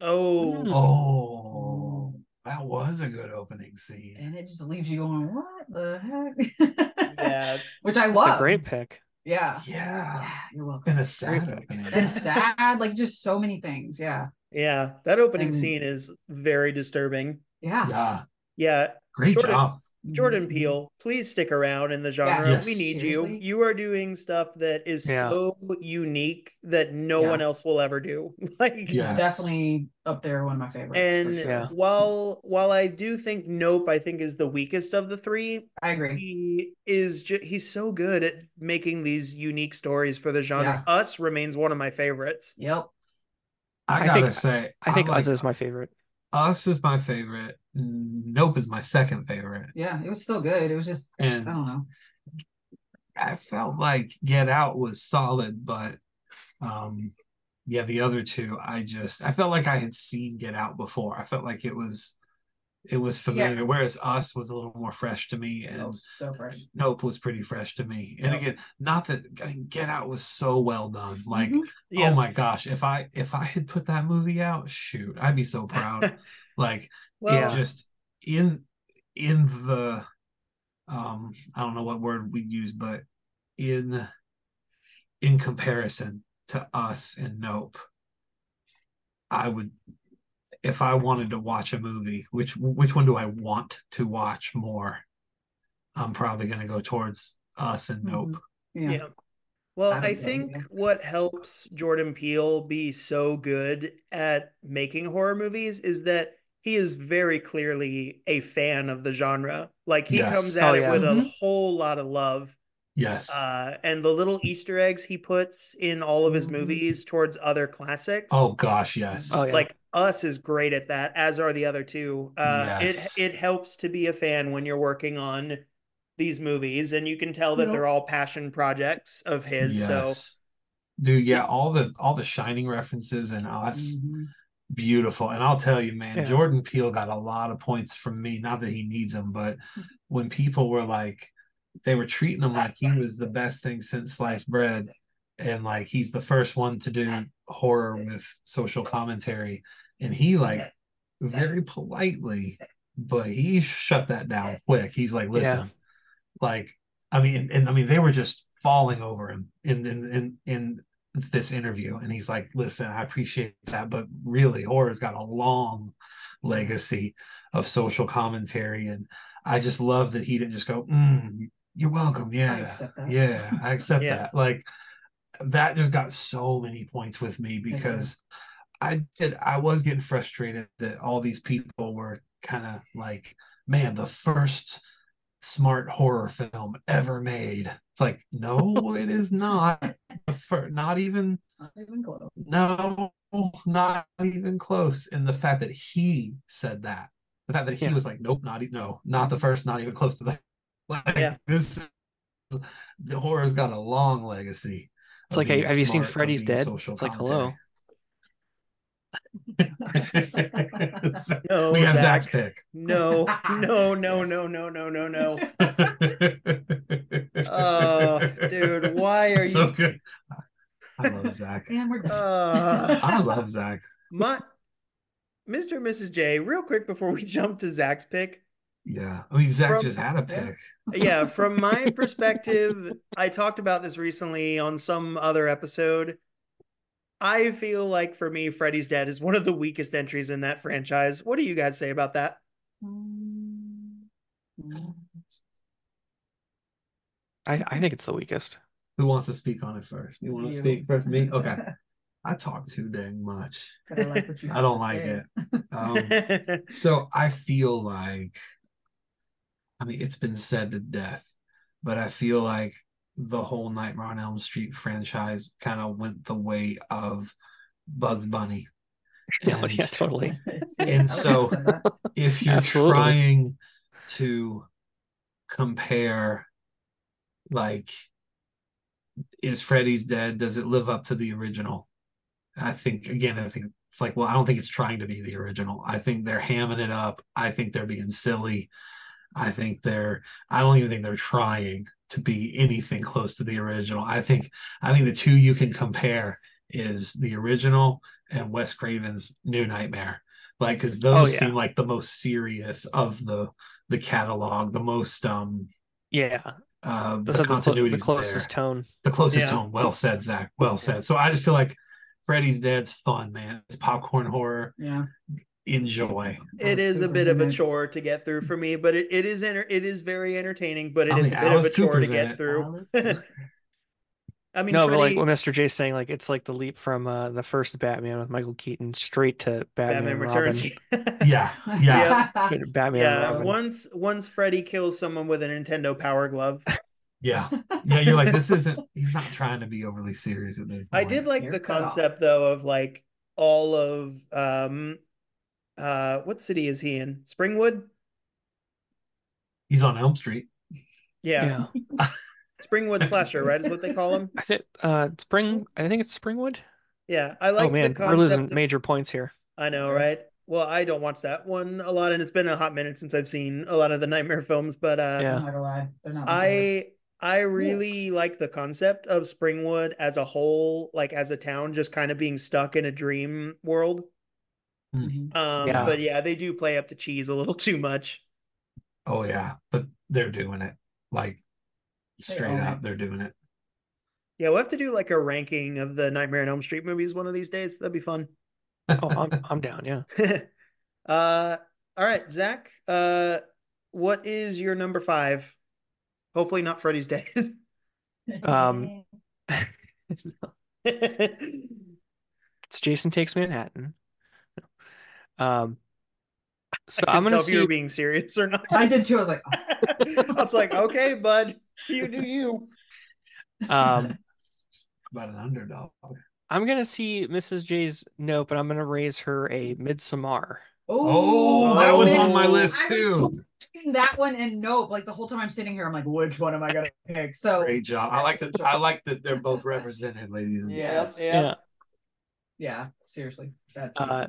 Oh. Oh. That was a good opening scene. And it just leaves you going, what the heck? Yeah. Which I love. It's a great pick. Yeah. Yeah. Yeah, you're welcome. And a sad opening. And sad. Like just so many things. Yeah. Yeah. That opening and, scene is very disturbing. Yeah. Yeah. Yeah. Great Jordan, job. Jordan Peele, please stick around in the genre. Yes. We need Seriously? you. You are doing stuff that is yeah. so unique that no yeah. one else will ever do. Like yes. definitely up there, one of my favorites. And sure. yeah. while while I do think Nope, I think is the weakest of the three. I agree. He is ju- he's so good at making these unique stories for the genre. Yeah. Us remains one of my favorites. Yep. I, I gotta think, say, I think like, Us is my favorite. Us is my favorite. Nope is my second favorite. Yeah, it was still good. It was just, and I don't know. I felt like Get Out was solid, but um, yeah, the other two, I just, I felt like I had seen Get Out before. I felt like it was it was familiar, yeah. whereas Us was a little more fresh to me, and oh, so fresh. Nope was pretty fresh to me. And yep. again, not that I mean, Get Out was so well done. Like, mm-hmm. yeah. oh my gosh, if I if I had put that movie out, shoot, I'd be so proud. Like, well, yeah, just in in the, um, I don't know what word we'd use, but in in comparison to Us and Nope, I would. If I wanted to watch a movie, which which one do I want to watch more? I'm probably going to go towards Us and Nope. Yeah. yeah. Well, I, I think what helps Jordan Peele be so good at making horror movies is that he is very clearly a fan of the genre. Like, he yes. comes at oh, it yeah. with mm-hmm. a whole lot of love. Yes. Uh, and the little Easter eggs he puts in all of his movies towards other classics. Oh gosh, yes. Oh, yeah. Like, Us is great at that, as are the other two. Uh, yes. It it helps to be a fan when you're working on these movies, and you can tell that you know. they're all passion projects of his. Yes. So, dude, yeah, all the all the Shining references and Us, mm-hmm. beautiful. And I'll tell you, man, yeah. Jordan Peele got a lot of points from me. Not that he needs them, but when people were like. They were treating him like he was the best thing since sliced bread, and like he's the first one to do horror with social commentary, and he like very politely, but he shut that down quick. He's like, listen, yeah. like I mean, and, and I mean they were just falling over him in in in in this interview, and he's like, listen, I appreciate that, but really, horror's got a long legacy of social commentary, and I just love that he didn't just go. Mm, You're welcome. Yeah. I accept that. Yeah. I accept yeah. that. Like, that just got so many points with me because mm-hmm. I did, I was getting frustrated that all these people were kind of like, man, the first smart horror film ever made. It's like, no, it is not. Not even, not even close. No, not even close. And the fact that he said that, the fact that he yeah. was like, nope, not even, no, not the first, not even close to that. Like yeah. this, the horror's got a long legacy. It's like, have you seen Freddy's Dead? It's like, hello. so no, we have Zach. Zach's pick. No, no, no, no, no, no, no, no. Oh, dude, why are so you? Good. I love Zach. Man, we're uh, I love Zach. My, Mister and Missus J. Real quick before we jump to Zach's pick. Yeah, I mean, Zach from, just had a pick. Yeah, from my perspective, I talked about this recently on some other episode. I feel like, for me, Freddy's Dead is one of the weakest entries in that franchise. What do you guys say about that? I, I think it's the weakest. Who wants to speak on it first? You want to you. speak first? Me? Okay. I talk too dang much. I don't like, I don't like it. Um, so I feel like... I mean, it's been said to death, but I feel like the whole Nightmare on Elm Street franchise kind of went the way of Bugs Bunny. And, oh, yeah, totally. And so if you're Absolutely. trying to compare, like, is Freddy's Dead, does it live up to the original? I think, again, I think it's like, well, I don't think it's trying to be the original. I think they're hamming it up. I think they're being silly. I think they're, I don't even think they're trying to be anything close to the original. I think, I think the two you can compare is the original and Wes Craven's New Nightmare. Like, cause those oh, yeah. seem like the most serious of the, the catalog, the most, um, yeah. Uh, the continuity, the, cl- the closest there. tone, the closest yeah. tone. Well said, Zach. Well yeah. said. So I just feel like Freddy's Dead's fun, man. It's popcorn horror. Yeah. Enjoy. It is a bit of a chore to get through for me, but it, it is inter- it is very entertaining, but it is a bit of a chore to get through. I mean, no, but like what Mister J's saying, like it's like the leap from uh, the first Batman with Michael Keaton straight to Batman, Batman Returns. yeah, yeah, yeah. Batman. Yeah, once once Freddy kills someone with a Nintendo Power Glove. Yeah, yeah, you're like, this isn't. He's not trying to be overly serious at this point. I did like the concept though of like all of. um Uh, what city is he in? Springwood? He's on Elm Street. Yeah. yeah. Springwood slasher, right? Is what they call him. I think uh, Spring. I think it's Springwood. Yeah, I like. Oh man, the concept we're losing of... major points here. I know, right? well, I don't watch that one a lot, and it's been a hot minute since I've seen a lot of the Nightmare films, but uh, yeah. I'm not gonna lie. They're not I I really yeah. like the concept of Springwood as a whole, like as a town, just kind of being stuck in a dream world. Mm-hmm. Um, yeah. But yeah, they do play up the cheese a little too much. Oh yeah, but they're doing it like straight up. They're doing it. Yeah, we'll have to do like a ranking of the Nightmare on Elm Street movies one of these days. That'd be fun. Oh, I'm I'm down. Yeah. uh, all right, Zach. Uh, what is your number five? Hopefully not Freddy's Dead. um, it's Jason Takes Manhattan. No. Um, so I'm gonna see if you're being serious or not. I did too. I was like, I was like, okay, bud, you do you. Um, about an underdog. I'm gonna see Missus J's note, but I'm gonna raise her a Midsommar. Oh, oh, that was on my list too. That one and Nope. Like the whole time I'm sitting here, I'm like, which one am I gonna pick? So great job. I like that. I like that they're both represented, ladies and gentlemen. Yeah, yeah, yeah. Seriously, that's uh,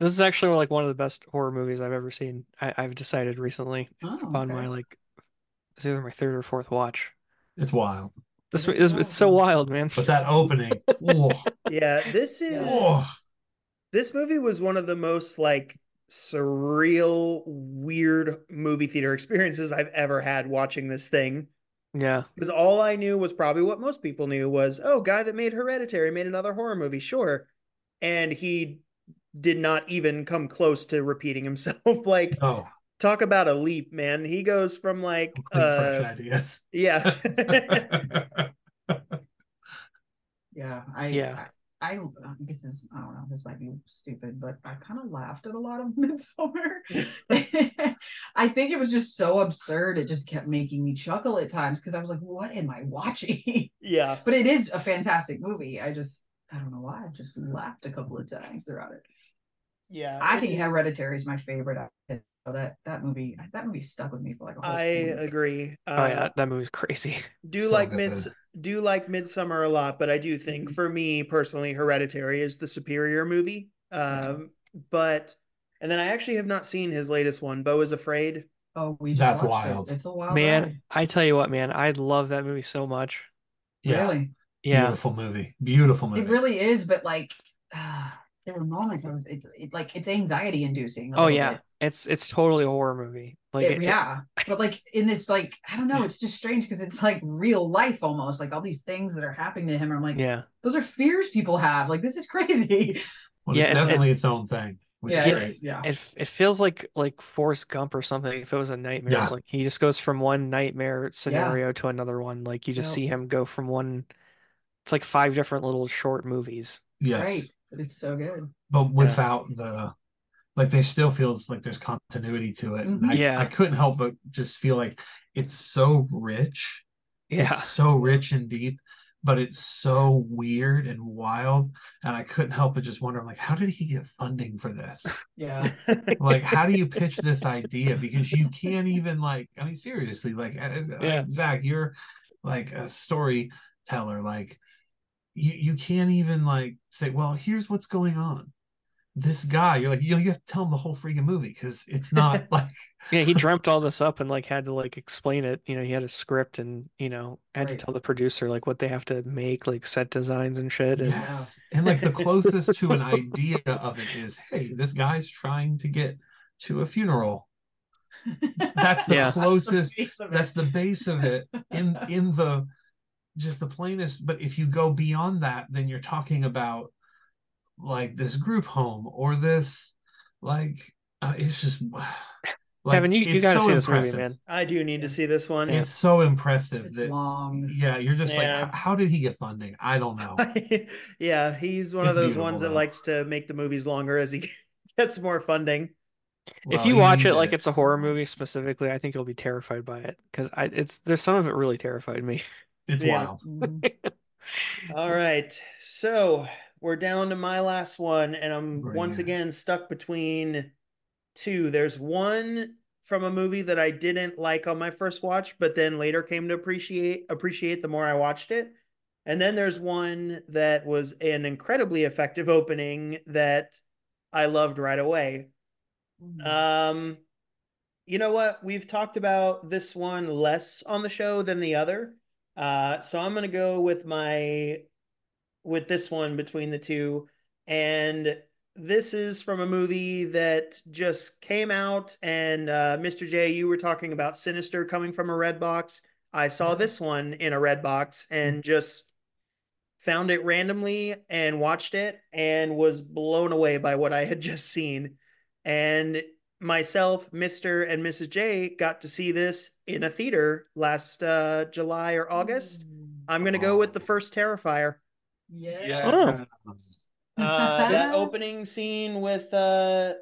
this is actually like one of the best horror movies I've ever seen. I, I've decided recently oh, on okay. my like, it's either my third or fourth watch. It's wild. This is it's so wild, man. But that opening, yeah, this is Whoa. This movie was one of the most like surreal, weird movie theater experiences I've ever had watching this thing. Yeah, because all I knew was probably what most people knew was, oh, guy that made Hereditary made another horror movie, sure, and he did not even come close to repeating himself. Like, oh. Talk about a leap, man. He goes from like uh, fresh ideas. Yeah. yeah. I yeah. I, I this is I don't know, this might be stupid, but I kind of laughed at a lot of Midsommar. I think it was just so absurd, it just kept making me chuckle at times because I was like, what am I watching? Yeah. But it is a fantastic movie. I just I don't know why. I just laughed a couple of times throughout it. Yeah. I think Hereditary is my favorite. That that movie that movie stuck with me for like a whole I agree. Uh, oh yeah, that movie's crazy. Do so like good. Mids do like Midsommar a lot, but I do think for me personally, Hereditary is the superior movie. Um, but and then I actually have not seen his latest one, Beau is Afraid. Oh, we just that's wild. It. It's a wild man. Ride. I tell you what, man, I love that movie so much. Yeah. Really? Yeah. Beautiful movie. Beautiful movie. It really is, but like uh, there were moments where it's it, like it's anxiety inducing. Oh yeah. Bit. It's it's totally a horror movie. Like it, it, yeah. It, but like in this, like, I don't know, it's just strange because it's like real life almost. Like all these things that are happening to him. I'm like, yeah, those are fears people have. Like this is crazy. Well, yeah, it's, it's definitely it, its own thing. Which yeah, is great. It, yeah. It it feels like like Forrest Gump or something, if it was a nightmare. Yeah. Like he just goes from one nightmare scenario yeah. to another one. Like you just yeah. see him go from one, it's like five different little short movies. Yes. Right. It's so good. But without yeah. the like they still feels like there's continuity to it. And I, yeah. I couldn't help but just feel like it's so rich. Yeah. It's so rich and deep, but it's so weird and wild. And I couldn't help but just wonder, I'm like, how did he get funding for this? Yeah. Like, how do you pitch this idea? Because you can't even like, I mean, seriously, like, yeah. like Zach, you're like a storyteller. Like you, you can't even like say, well, here's what's going on. This guy, you're like, you know, you have to tell him the whole freaking movie because it's not like yeah, he dreamt all this up and like had to like explain it. You know, he had a script and you know had right. to tell the producer like what they have to make, like set designs and shit. And yes. and like the closest to an idea of it is, hey, this guy's trying to get to a funeral. That's the yeah. closest. That's the, that's the base of it in in the just the plainest. But if you go beyond that, then you're talking about like this group home or this like uh, it's just like, Kevin, you, you gotta so see this impressive. Movie, man. I do need yeah. to see this one. It's so impressive it's that long. Yeah, you're just yeah. like, how did he get funding? I don't know. yeah, he's one it's of those ones though. That likes to make the movies longer as he gets more funding. Well, if you watch it like it. It's a horror movie specifically, I think you'll be terrified by it because I it's there's some of it really terrified me. It's yeah. wild. Mm-hmm. All right, so. We're down to my last one, and I'm Brilliant. Once again stuck between two. There's one from a movie that I didn't like on my first watch, but then later came to appreciate appreciate the more I watched it. And then there's one that was an incredibly effective opening that I loved right away. Um, you know what? We've talked about this one less on the show than the other. Uh, so I'm going to go with my, with this one between the two. And this is from a movie that just came out. And uh, Mister J, you were talking about Sinister coming from a red box. I saw this one in a red box and just found it randomly and watched it and was blown away by what I had just seen. And myself, Mister and Missus J got to see this in a theater last uh, July or August. I'm going to go with the first Terrifier. Yeah. yeah. Oh. Uh, that opening scene with uh,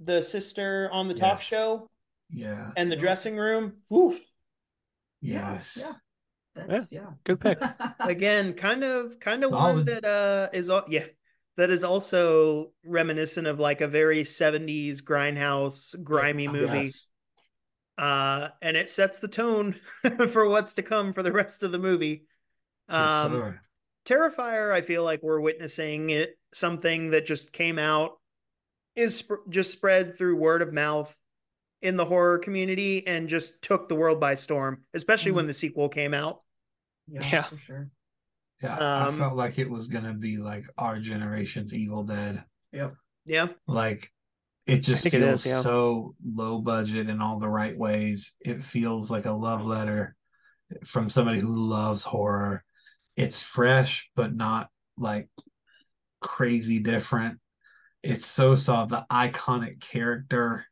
the sister on the yes. talk show. Yeah. And the dressing room. Oof. Yes. Yeah. That's, yeah. yeah. Good pick. Again, kind of kind of Solid. one that uh is all yeah. That is also reminiscent of like a very seventies grindhouse, grimy movie. Yes. Uh, and it sets the tone for what's to come for the rest of the movie. Um, yes, Terrifier, I feel like we're witnessing it, something that just came out, is sp- just spread through word of mouth in the horror community and just took the world by storm, especially mm-hmm. when the sequel came out. Yeah, yeah. for sure. Yeah, um, I felt like it was going to be like our generation's Evil Dead. Yep. Yeah. Like, it just feels it is, yeah. so low budget in all the right ways. It feels like a love letter from somebody who loves horror. It's fresh, but not like crazy different. It's so soft. The iconic character.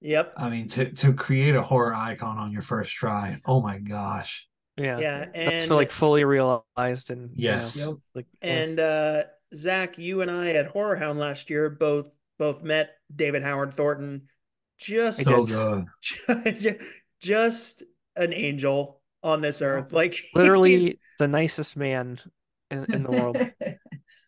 Yep. I mean, to, to create a horror icon on your first try. Oh my gosh. Yeah, yeah, and that's for like fully realized and yes, you know, like, and uh, Zach, you and I at Horror Hound last year both both met David Howard Thornton, just so good, just, just an angel on this earth, like literally the nicest man in, in the world.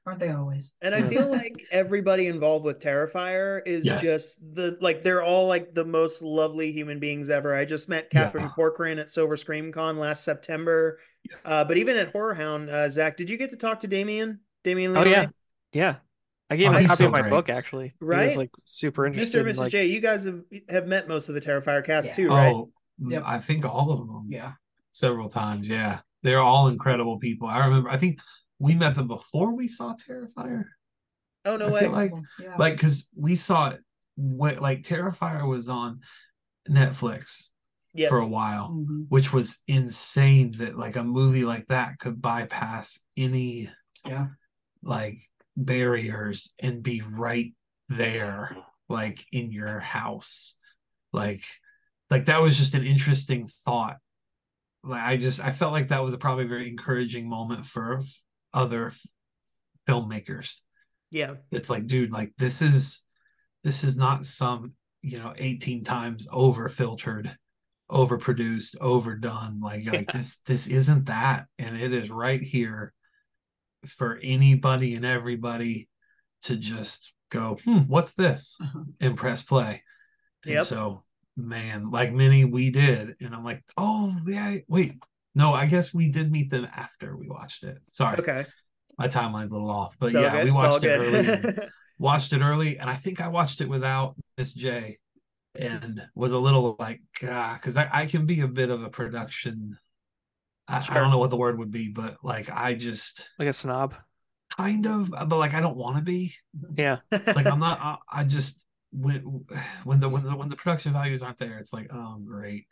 Aren't they always? And I feel like everybody involved with Terrifier is yes. just the like they're all like the most lovely human beings ever. I just met Catherine yeah. Corcoran at Silver Scream Con last September. Yeah. Uh, but even at Horror Hound, uh, Zach, did you get to talk to Damien? Damien Leone? Oh yeah, yeah. I gave him oh, a copy so of my great. book actually. Right, he was like super interested. Mister and Missus Like... J, you guys have, have met most of the Terrifier cast yeah. too, right? Oh, yep. I think all of them. Yeah, several times. Yeah, they're all incredible people. I remember. I think. We met them before we saw Terrifier. Oh, no I way. Feel like, yeah. like, because we saw it, when, like, Terrifier was on Netflix yes. for a while, mm-hmm. which was insane that, like, a movie like that could bypass any, yeah. like, barriers and be right there, like, in your house. Like, like that was just an interesting thought. Like, I just, I felt like that was a probably very encouraging moment for other filmmakers. Yeah, it's like, dude, like this is this is not some, you know, eighteen times over filtered, overproduced, overdone, like yeah. like this this isn't that, and it is right here for anybody and everybody to just go, hmm, what's this, uh-huh. and press play. Yep. And so, man, like many we did, and I'm like, oh yeah, wait. No, I guess we did meet them after we watched it. Sorry. Okay. My timeline's a little off. But it's yeah, we watched it early. watched it early. And I think I watched it without Miss J and was a little like, ah, because I, I can be a bit of a production. I, sure. I don't know what the word would be, but like I just. Like a snob? Kind of. But like I don't want to be. Yeah. Like I'm not. I, I just. When, when, the, when, the, when the production values aren't there, it's like, oh, great.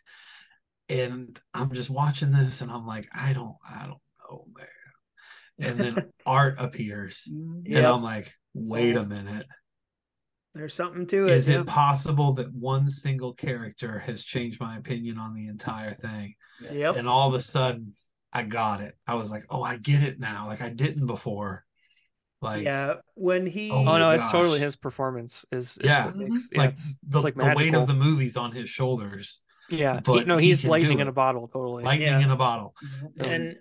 And I'm just watching this, and I'm like, I don't, I don't know, man. And then Art appears, yeah. and I'm like, wait so, a minute. There's something to it. Is yeah. it possible that one single character has changed my opinion on the entire thing? Yep. And all of a sudden, I got it. I was like, oh, I get it now. Like, I didn't before. Like, yeah, when he. Oh, oh no, gosh. It's totally his performance. Is, is yeah. What makes, mm-hmm. yeah, like, it's, the, it's like the weight of the movie's on his shoulders. Yeah, but he, no, he he's lightning in a bottle, totally. Lightning yeah. in a bottle. Um, and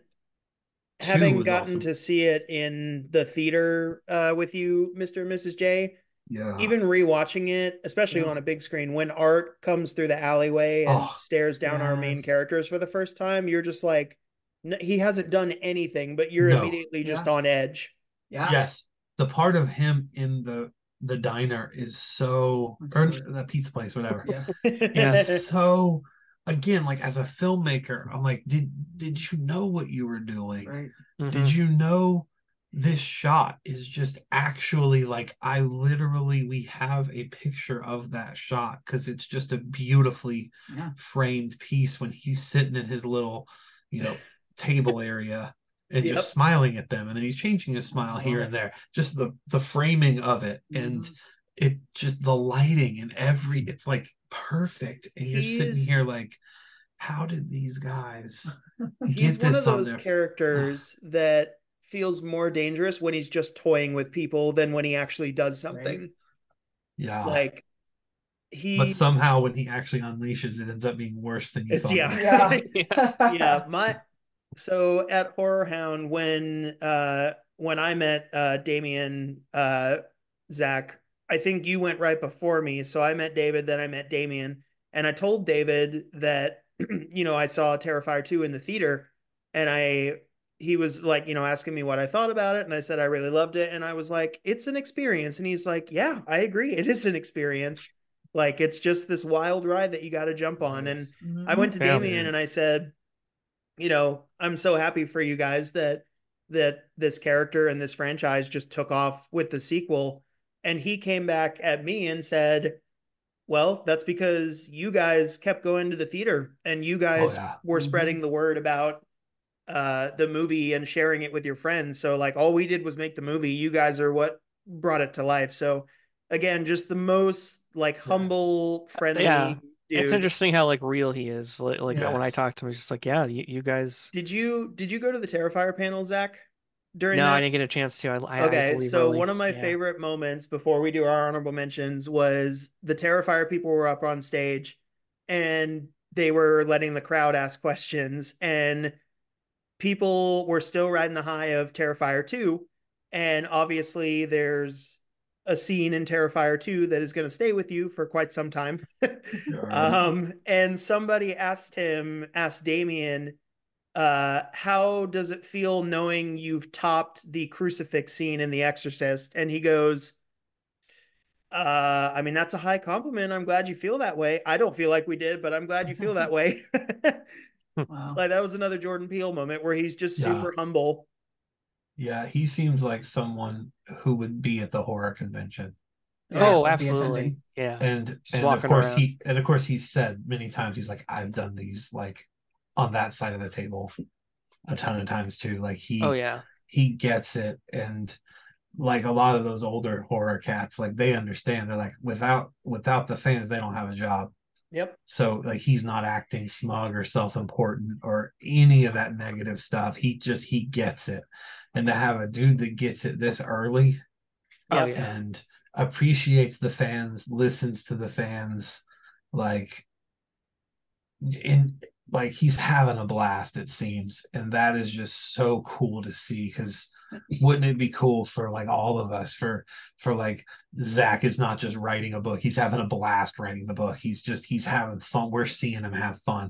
having gotten awesome. to see it in the theater uh, with you, Mister and Missus J, yeah. even rewatching it, especially yeah. on a big screen, when Art comes through the alleyway and oh, stares down yes. our main characters for the first time, you're just like, no, he hasn't done anything, but you're no. immediately yeah. just on edge. Yeah. Yes, the part of him in the the diner is so, or the pizza place, whatever. Yeah. Yeah. So again, like as a filmmaker, I'm like, did did you know what you were doing? Right. Mm-hmm. Did you know this shot is just actually like, I literally, we have a picture of that shot because it's just a beautifully yeah. framed piece when he's sitting in his little, you know, table area and yep. just smiling at them, and then he's changing his smile oh, here and there. Just the the framing of it, and mm-hmm. it just the lighting and every, it's like perfect. And he's, you're sitting here like, how did these guys get he's this one of those on their... characters that feels more dangerous when he's just toying with people than when he actually does something. Right. Yeah, like he. But somehow, when he actually unleashes, it ends up being worse than you it's, thought. Yeah, it yeah. yeah. My. So at Horror Hound, when uh when I met uh Damien, uh Zach, I think you went right before me. So I met David, then I met Damien, and I told David that you know I saw Terrifier two in the theater, and I he was like, you know, asking me what I thought about it, and I said I really loved it, and I was like, it's an experience, and he's like, yeah, I agree, it is an experience. Like it's just this wild ride that you got to jump on, and mm-hmm. I went to yeah, Damien man. and I said, you know, I'm so happy for you guys that that this character and this franchise just took off with the sequel. And he came back at me and said, well, that's because you guys kept going to the theater and you guys oh, yeah. were spreading mm-hmm. the word about uh, the movie and sharing it with your friends. So like all we did was make the movie. You guys are what brought it to life. So again, just the most like humble, friendly yeah. dude. It's interesting how like real he is. Like, like yes. when I talked to him, he's just like, yeah, you, you guys. Did you did you go to the Terrifier panel, Zach? During no, that? I didn't get a chance to. I, I okay, I had to leave so early. One of my yeah. favorite moments before we do our honorable mentions was the Terrifier people were up on stage, and they were letting the crowd ask questions, and people were still riding the high of Terrifier two, and obviously there's a scene in Terrifier two that is going to stay with you for quite some time. um, and somebody asked him, asked Damien, uh, how does it feel knowing you've topped the crucifix scene in The Exorcist? And he goes, uh, I mean, that's a high compliment. I'm glad you feel that way. I don't feel like we did, but I'm glad you feel that way. Wow. Like that was another Jordan Peele moment where he's just super yeah. humble. Yeah, he seems like someone who would be at the horror convention. Yeah, oh, absolutely. Yeah. And and of course around. he and of course he said many times, he's like, I've done these like on that side of the table a ton of times too. Like he oh, yeah. he gets it. And like a lot of those older horror cats, like they understand. They're like, without without the fans, they don't have a job. Yep. So like he's not acting smug or self-important or any of that negative stuff. He just he gets it. And to have a dude that gets it this early oh, yeah. and appreciates the fans, listens to the fans, like in like he's having a blast, it seems. And that is just so cool to see, because wouldn't it be cool for like all of us for for like Zach is not just writing a book, he's having a blast writing the book. He's just he's having fun. We're seeing him have fun.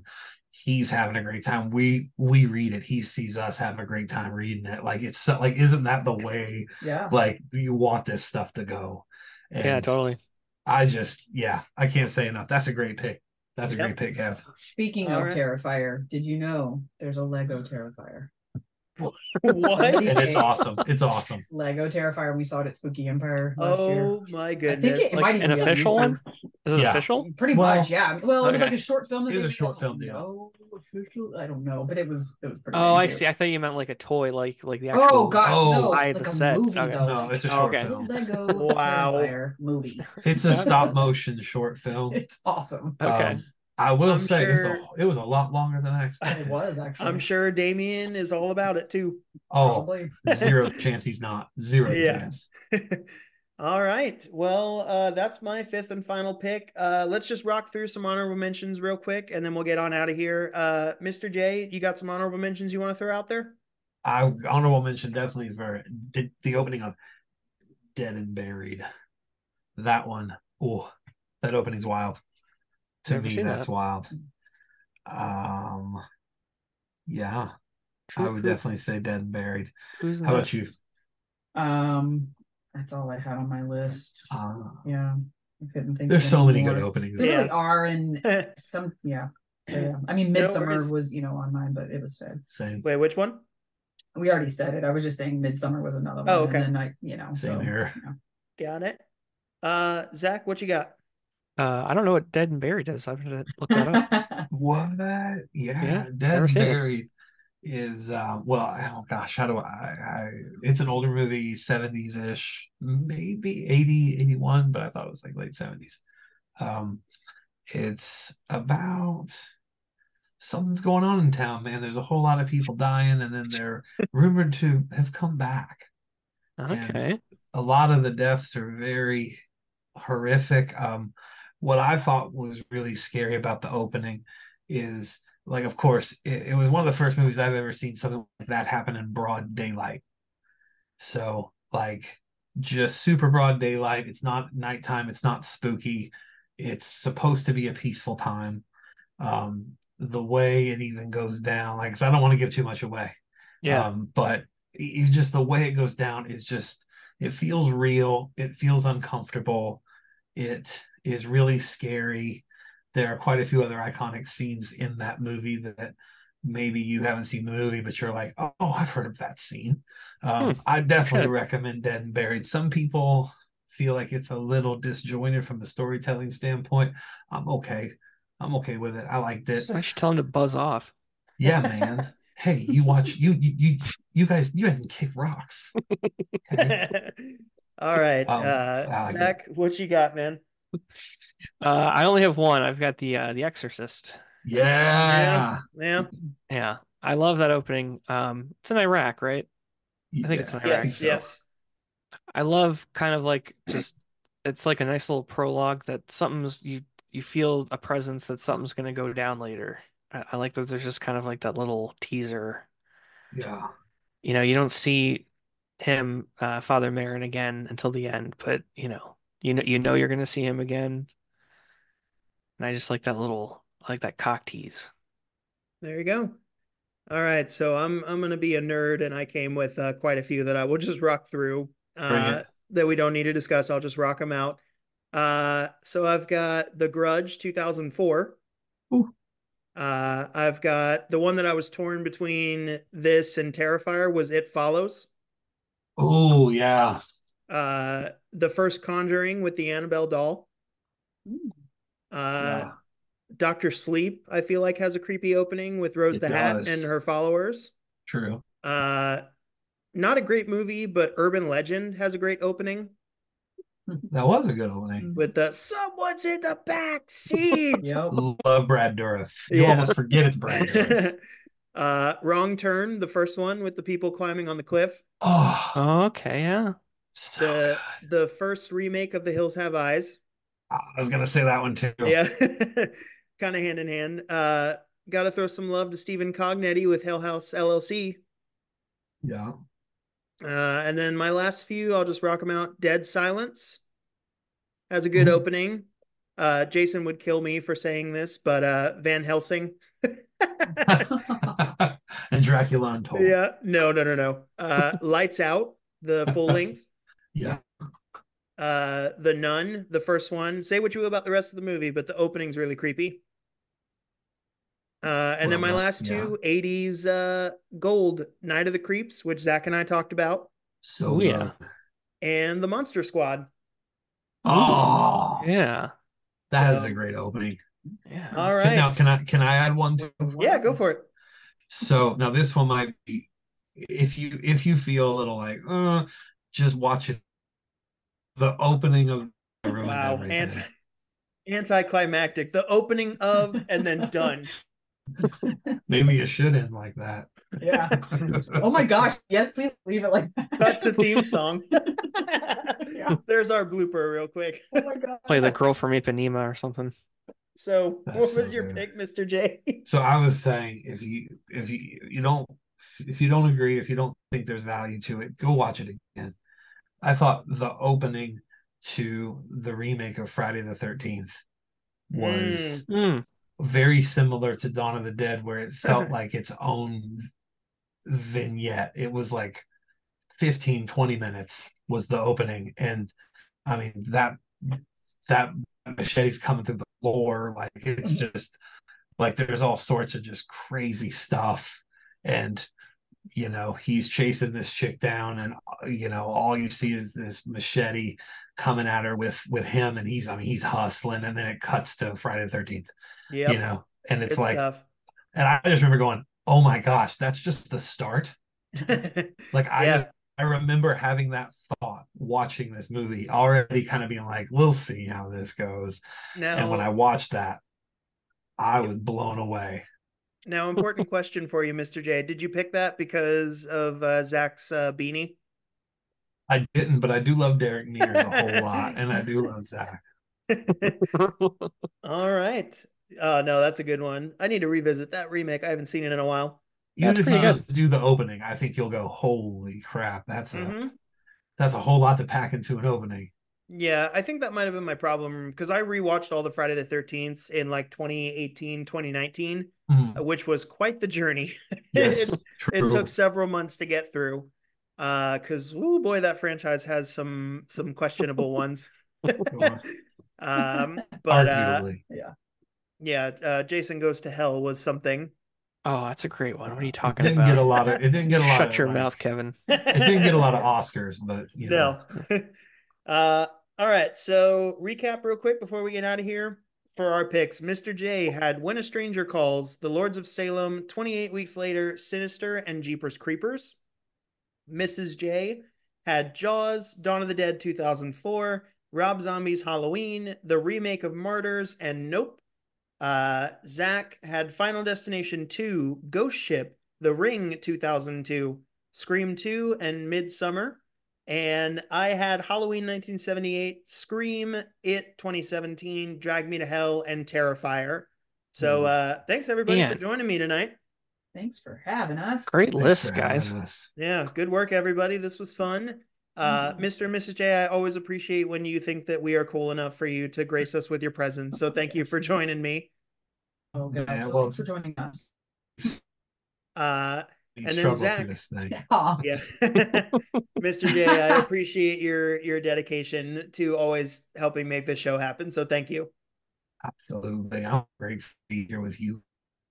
He's having a great time. We we read it. He sees us having a great time reading it. Like it's so, like, isn't that the way? Yeah. Like you want this stuff to go. And yeah, totally. I just yeah, I can't say enough. That's a great pick. That's a yep. great pick, Kev. Speaking All of right. Terrifier, did you know there's a Lego Terrifier? What? And it's awesome. It's awesome. Lego Terrifier. We saw it at Spooky Empire last oh, year. Oh my goodness! I think it, it like might an official one. Is it yeah. official? Pretty well, much, yeah. Well, okay. It was like a short film. It was a short film. Yeah. No, official. I don't know, but it was. It was pretty. Oh, I see. I thought you meant like a toy, like like the actual. Oh gosh, no! I like the set. Movie, okay. though, no, like, it's a short okay. film. Lego wow. Terrifier movie. It's a stop motion short film. It's awesome. Okay. Um, I will I'm say sure, it's a, it was a lot longer than I expected. It was, actually. I'm sure Damien is all about it, too. Oh, probably. Zero chance he's not. Zero yeah. chance. All right. Well, uh, that's my fifth and final pick. Uh, let's just rock through some honorable mentions real quick, and then we'll get on out of here. Uh, Mister J, you got some honorable mentions you want to throw out there? I Honorable mention definitely for the, the opening of Dead and Buried. That one. Oh, that opening's wild. To Never me, that's that. wild. Um, yeah, true, I would true. definitely say Dead and Buried. Who's How that? about you? Um, That's all I had on my list. Uh, yeah. I couldn't think There's of so many more. Good openings. There yeah. really are. And some, yeah. So, yeah. I mean, Midsummer no, was, you know, on mine, but it was sad. Same. Wait, which one? We already said it. I was just saying Midsummer was another one. Oh, okay. And then I, you know. Same so, here. You know. Got it. Uh, Zach, what you got? Uh, I don't know what Dead and Buried is. I'm going to look that up. What? Yeah. yeah Dead and Buried. It. Is uh well oh gosh how do I, I it's an older movie, seventies-ish, maybe eighty, eighty-one, but I thought it was like late seventies. Um it's about something's going on in town, man. There's a whole lot of people dying, and then they're rumored to have come back. Okay. And a lot of the deaths are very horrific. Um what I thought was really scary about the opening is, like, of course, it, it was one of the first movies I've ever seen something like that happen in broad daylight. So, like, just super broad daylight. It's not nighttime. It's not spooky. It's supposed to be a peaceful time. Um, the way it even goes down, like, 'cause I don't want to give too much away. Yeah. Um, but it's just the way it goes down is just, it feels real. It feels uncomfortable. It is really scary. There are quite a few other iconic scenes in that movie that maybe you haven't seen the movie, but you're like, oh, I've heard of that scene. Um, hmm. I definitely Good. recommend Dead and Buried. Some people feel like it's a little disjointed from a storytelling standpoint. I'm okay. I'm okay with it. I liked it. I should tell them to buzz off. Yeah, man. Hey, you watch, you, you, you, you guys, you guys can kick rocks. Okay. All right. Um, uh, Zach, it. What you got, man? Uh, I only have one. I've got the uh, the Exorcist. Yeah. yeah, yeah, yeah. I love that opening. Um, it's in Iraq, right? Yeah. I think it's in Iraq. Yes, yes. I love kind of like just it's like a nice little prologue that something's you you feel a presence that something's going to go down later. I, I like that there's just kind of like that little teaser. Yeah. You know, you don't see him, uh, Father Marin, again until the end, but you know. You know, you know you're going to see him again. And I just like that little, I like that cock tease. There you go. All right. So I'm I'm going to be a nerd, and I came with uh, quite a few that I will just rock through uh, that we don't need to discuss. I'll just rock them out. Uh, so I've got The Grudge two thousand four. Ooh. Uh, I've got the one that I was torn between this and Terrifier was It Follows. Oh, yeah. Uh, the first Conjuring with the Annabelle doll. Ooh. Uh, yeah. Doctor Sleep, I feel like, has a creepy opening with Rose it the does. Hat and her followers. True. Uh, not a great movie, but Urban Legend has a great opening. That was a good opening. With the someone's in the back seat. Yep. Love Brad Durif. You yeah. almost forget it's Brad Durif. uh, Wrong Turn, the first one with the people climbing on the cliff. Oh, okay, yeah. So the good. the first remake of The Hills Have Eyes. I was gonna say that one too. Yeah, kind of hand in hand. Uh, gotta throw some love to Stephen Cognetti with Hell House L L C. Yeah. Uh, and then my last few, I'll just rock them out. Dead Silence has a good mm-hmm. opening. Uh, Jason would kill me for saying this, but uh, Van Helsing. And Dracula Untold. Yeah. No. No. No. No. Uh, Lights Out, the full length. Yeah. Uh, The Nun, the first one. Say what you will about the rest of the movie, but the opening's really creepy. Uh, and well, then my last yeah. two, eighties uh, Gold, Night of the Creeps, which Zach and I talked about. So oh, yeah. And The Monster Squad. Oh. Yeah. That so, is a great opening. Yeah. All right. Now, can I can I add one? To yeah, go for it. So now this one might be, if you if you feel a little like, uh, just watch it. The opening of wow, anti anticlimactic. The opening of, and then done. Maybe it should end like that. Yeah. Oh my gosh. Yes, please leave it like that. Cut to theme song. Yeah. There's our blooper real quick. Oh my god. Play The Girl from Ipanema or something. So, That's what was so your good. pick, Mister J? So I was saying, if you if you you don't if you don't agree, if you don't think there's value to it, go watch it again. I thought the opening to the remake of Friday the thirteenth was mm. very similar to Dawn of the Dead, where it felt like its own vignette. It was like fifteen, twenty minutes was the opening. And I mean, that, that machete's coming through the floor. Like, it's just like, there's all sorts of just crazy stuff. And, you know, he's chasing this chick down, and, you know, all you see is this machete coming at her with, with him. And he's, I mean, he's hustling, and then it cuts to Friday the thirteenth, yep. you know, and it's Good like, stuff. And I just remember going, oh my gosh, that's just the start. Like, I, yeah. I remember having that thought watching this movie, already kind of being like, we'll see how this goes. Now, and when I watched that, I was blown away. Now, important question for you, Mister J. Did you pick that because of uh, Zach's uh, beanie? I didn't, but I do love Derek Mears a whole lot, and I do love Zach. All right. Oh, no, that's a good one. I need to revisit that remake. I haven't seen it in a while. Even that's if you just do the opening, I think you'll go, holy crap, that's a mm-hmm. that's a whole lot to pack into an opening. Yeah, I think that might have been my problem, because I rewatched all the Friday the thirteenth in like twenty eighteen, twenty nineteen, mm-hmm. which was quite the journey. Yes, it, true. It took several months to get through, uh, because, oh boy, that franchise has some some questionable ones. um, but uh, yeah, yeah, uh, Jason Goes to Hell was something. Oh, that's a great one. What are you talking it didn't about? Get a lot of, it didn't get a lot Shut of... Shut your like, mouth, Kevin. It didn't get a lot of Oscars, but, you know. No. Uh, all right, so recap real quick before we get out of here. For our picks, Mister J had When a Stranger Calls, The Lords of Salem, twenty-eight weeks later, Sinister, and Jeepers Creepers. Missus J had Jaws, Dawn of the Dead two thousand four, Rob Zombie's Halloween, the remake of Martyrs, and Nope. Uh, Zach had Final Destination two, Ghost Ship, The Ring two thousand two, Scream two, and Midsummer. And I had Halloween nineteen seventy-eight, Scream, It twenty seventeen, Drag Me to Hell, and Terrifier. So uh, thanks everybody yeah. for joining me tonight. Thanks for having us. Great thanks list, guys. Us. Yeah, good work, everybody. This was fun. Uh, Mister and Missus J, I always appreciate when you think that we are cool enough for you to grace us with your presence. So thank you for joining me. Oh, God. Yeah, well, thanks for joining us. Uh, and then Zach, this thing. Yeah. Mister J, I appreciate your your dedication to always helping make this show happen. So thank you. Absolutely, I'm grateful to be here with you.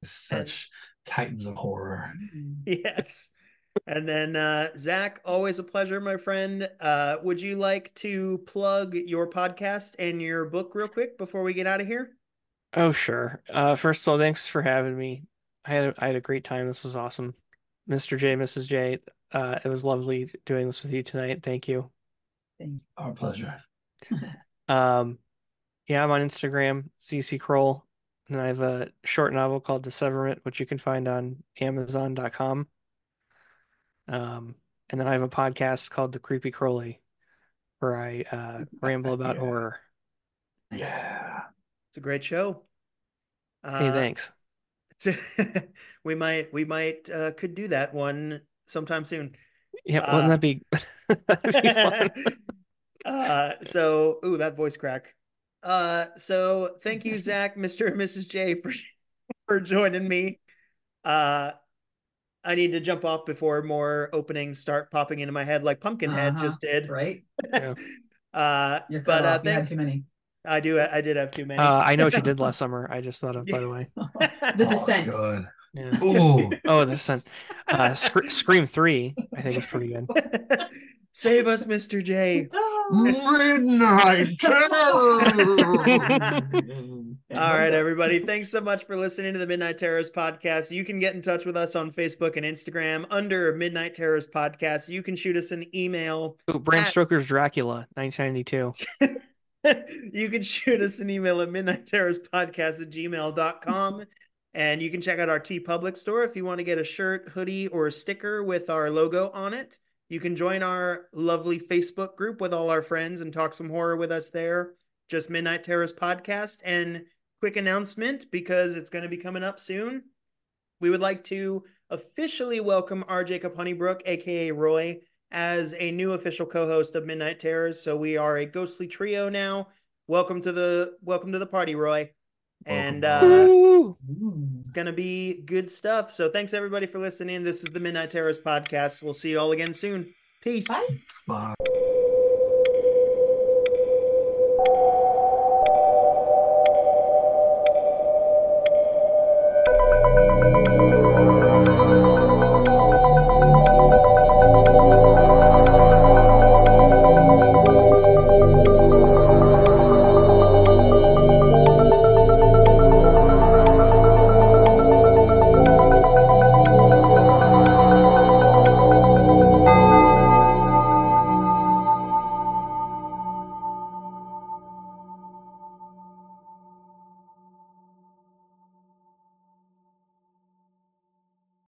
Such and, titans of horror. Yes. And then uh, Zach, always a pleasure, my friend. Uh, would you like to plug your podcast and your book real quick before we get out of here? Oh, sure. Uh, first of all, thanks for having me. I had a, I had a great time. This was awesome. Mister J, Missus J, uh, it was lovely doing this with you tonight. Thank you. Thank you. Our pleasure. um, yeah, I'm on Instagram, Z C Kroll, and I have a short novel called The Severment, which you can find on amazon dot com. Um, and then I have a podcast called The Creepy Crowley, where I uh, ramble about yeah. horror. Yeah. It's a great show. Hey, uh, thanks. we might, we might, uh, could do that one sometime soon. Yeah. Uh, wouldn't that be, that'd be fun. uh, so, ooh, that voice crack. Uh, so thank you, Zach, Mister and Missus J, for, for joining me. Uh, I need to jump off before more openings start popping into my head, like Pumpkinhead uh-huh, just did. Right. Yeah. uh, You're but uh, you had too many. I do. I did have too many. Uh, I know what you did last summer. I just thought of, by the way, The Descent. Oh, yeah. Ooh. Oh, The Descent. Uh, Sc- Scream three, I think, is pretty good. Save us, Mister J. Midnight Terrors. All right, everybody. Thanks so much for listening to the Midnight Terrors Podcast. You can get in touch with us on Facebook and Instagram under Midnight Terrors Podcast. You can shoot us an email. Ooh, Bram at... Stoker's Dracula, nineteen ninety-two. You can shoot us an email at midnight terrors podcast at gmail dot com. And you can check out our T Public store if you want to get a shirt, hoodie, or a sticker with our logo on it. You can join our lovely Facebook group with all our friends and talk some horror with us there. Just Midnight Terrors Podcast. And quick announcement, because it's going to be coming up soon. We would like to officially welcome R. Jacob Honeybrook, a k a. Roy, as a new official co-host of Midnight Terrors. So we are a ghostly trio now. Welcome to the welcome to the party, Roy. Welcome. And uh, it's going to be good stuff. So thanks, everybody, for listening. This is the Midnight Terrors Podcast. We'll see you all again soon. Peace. Bye. Bye.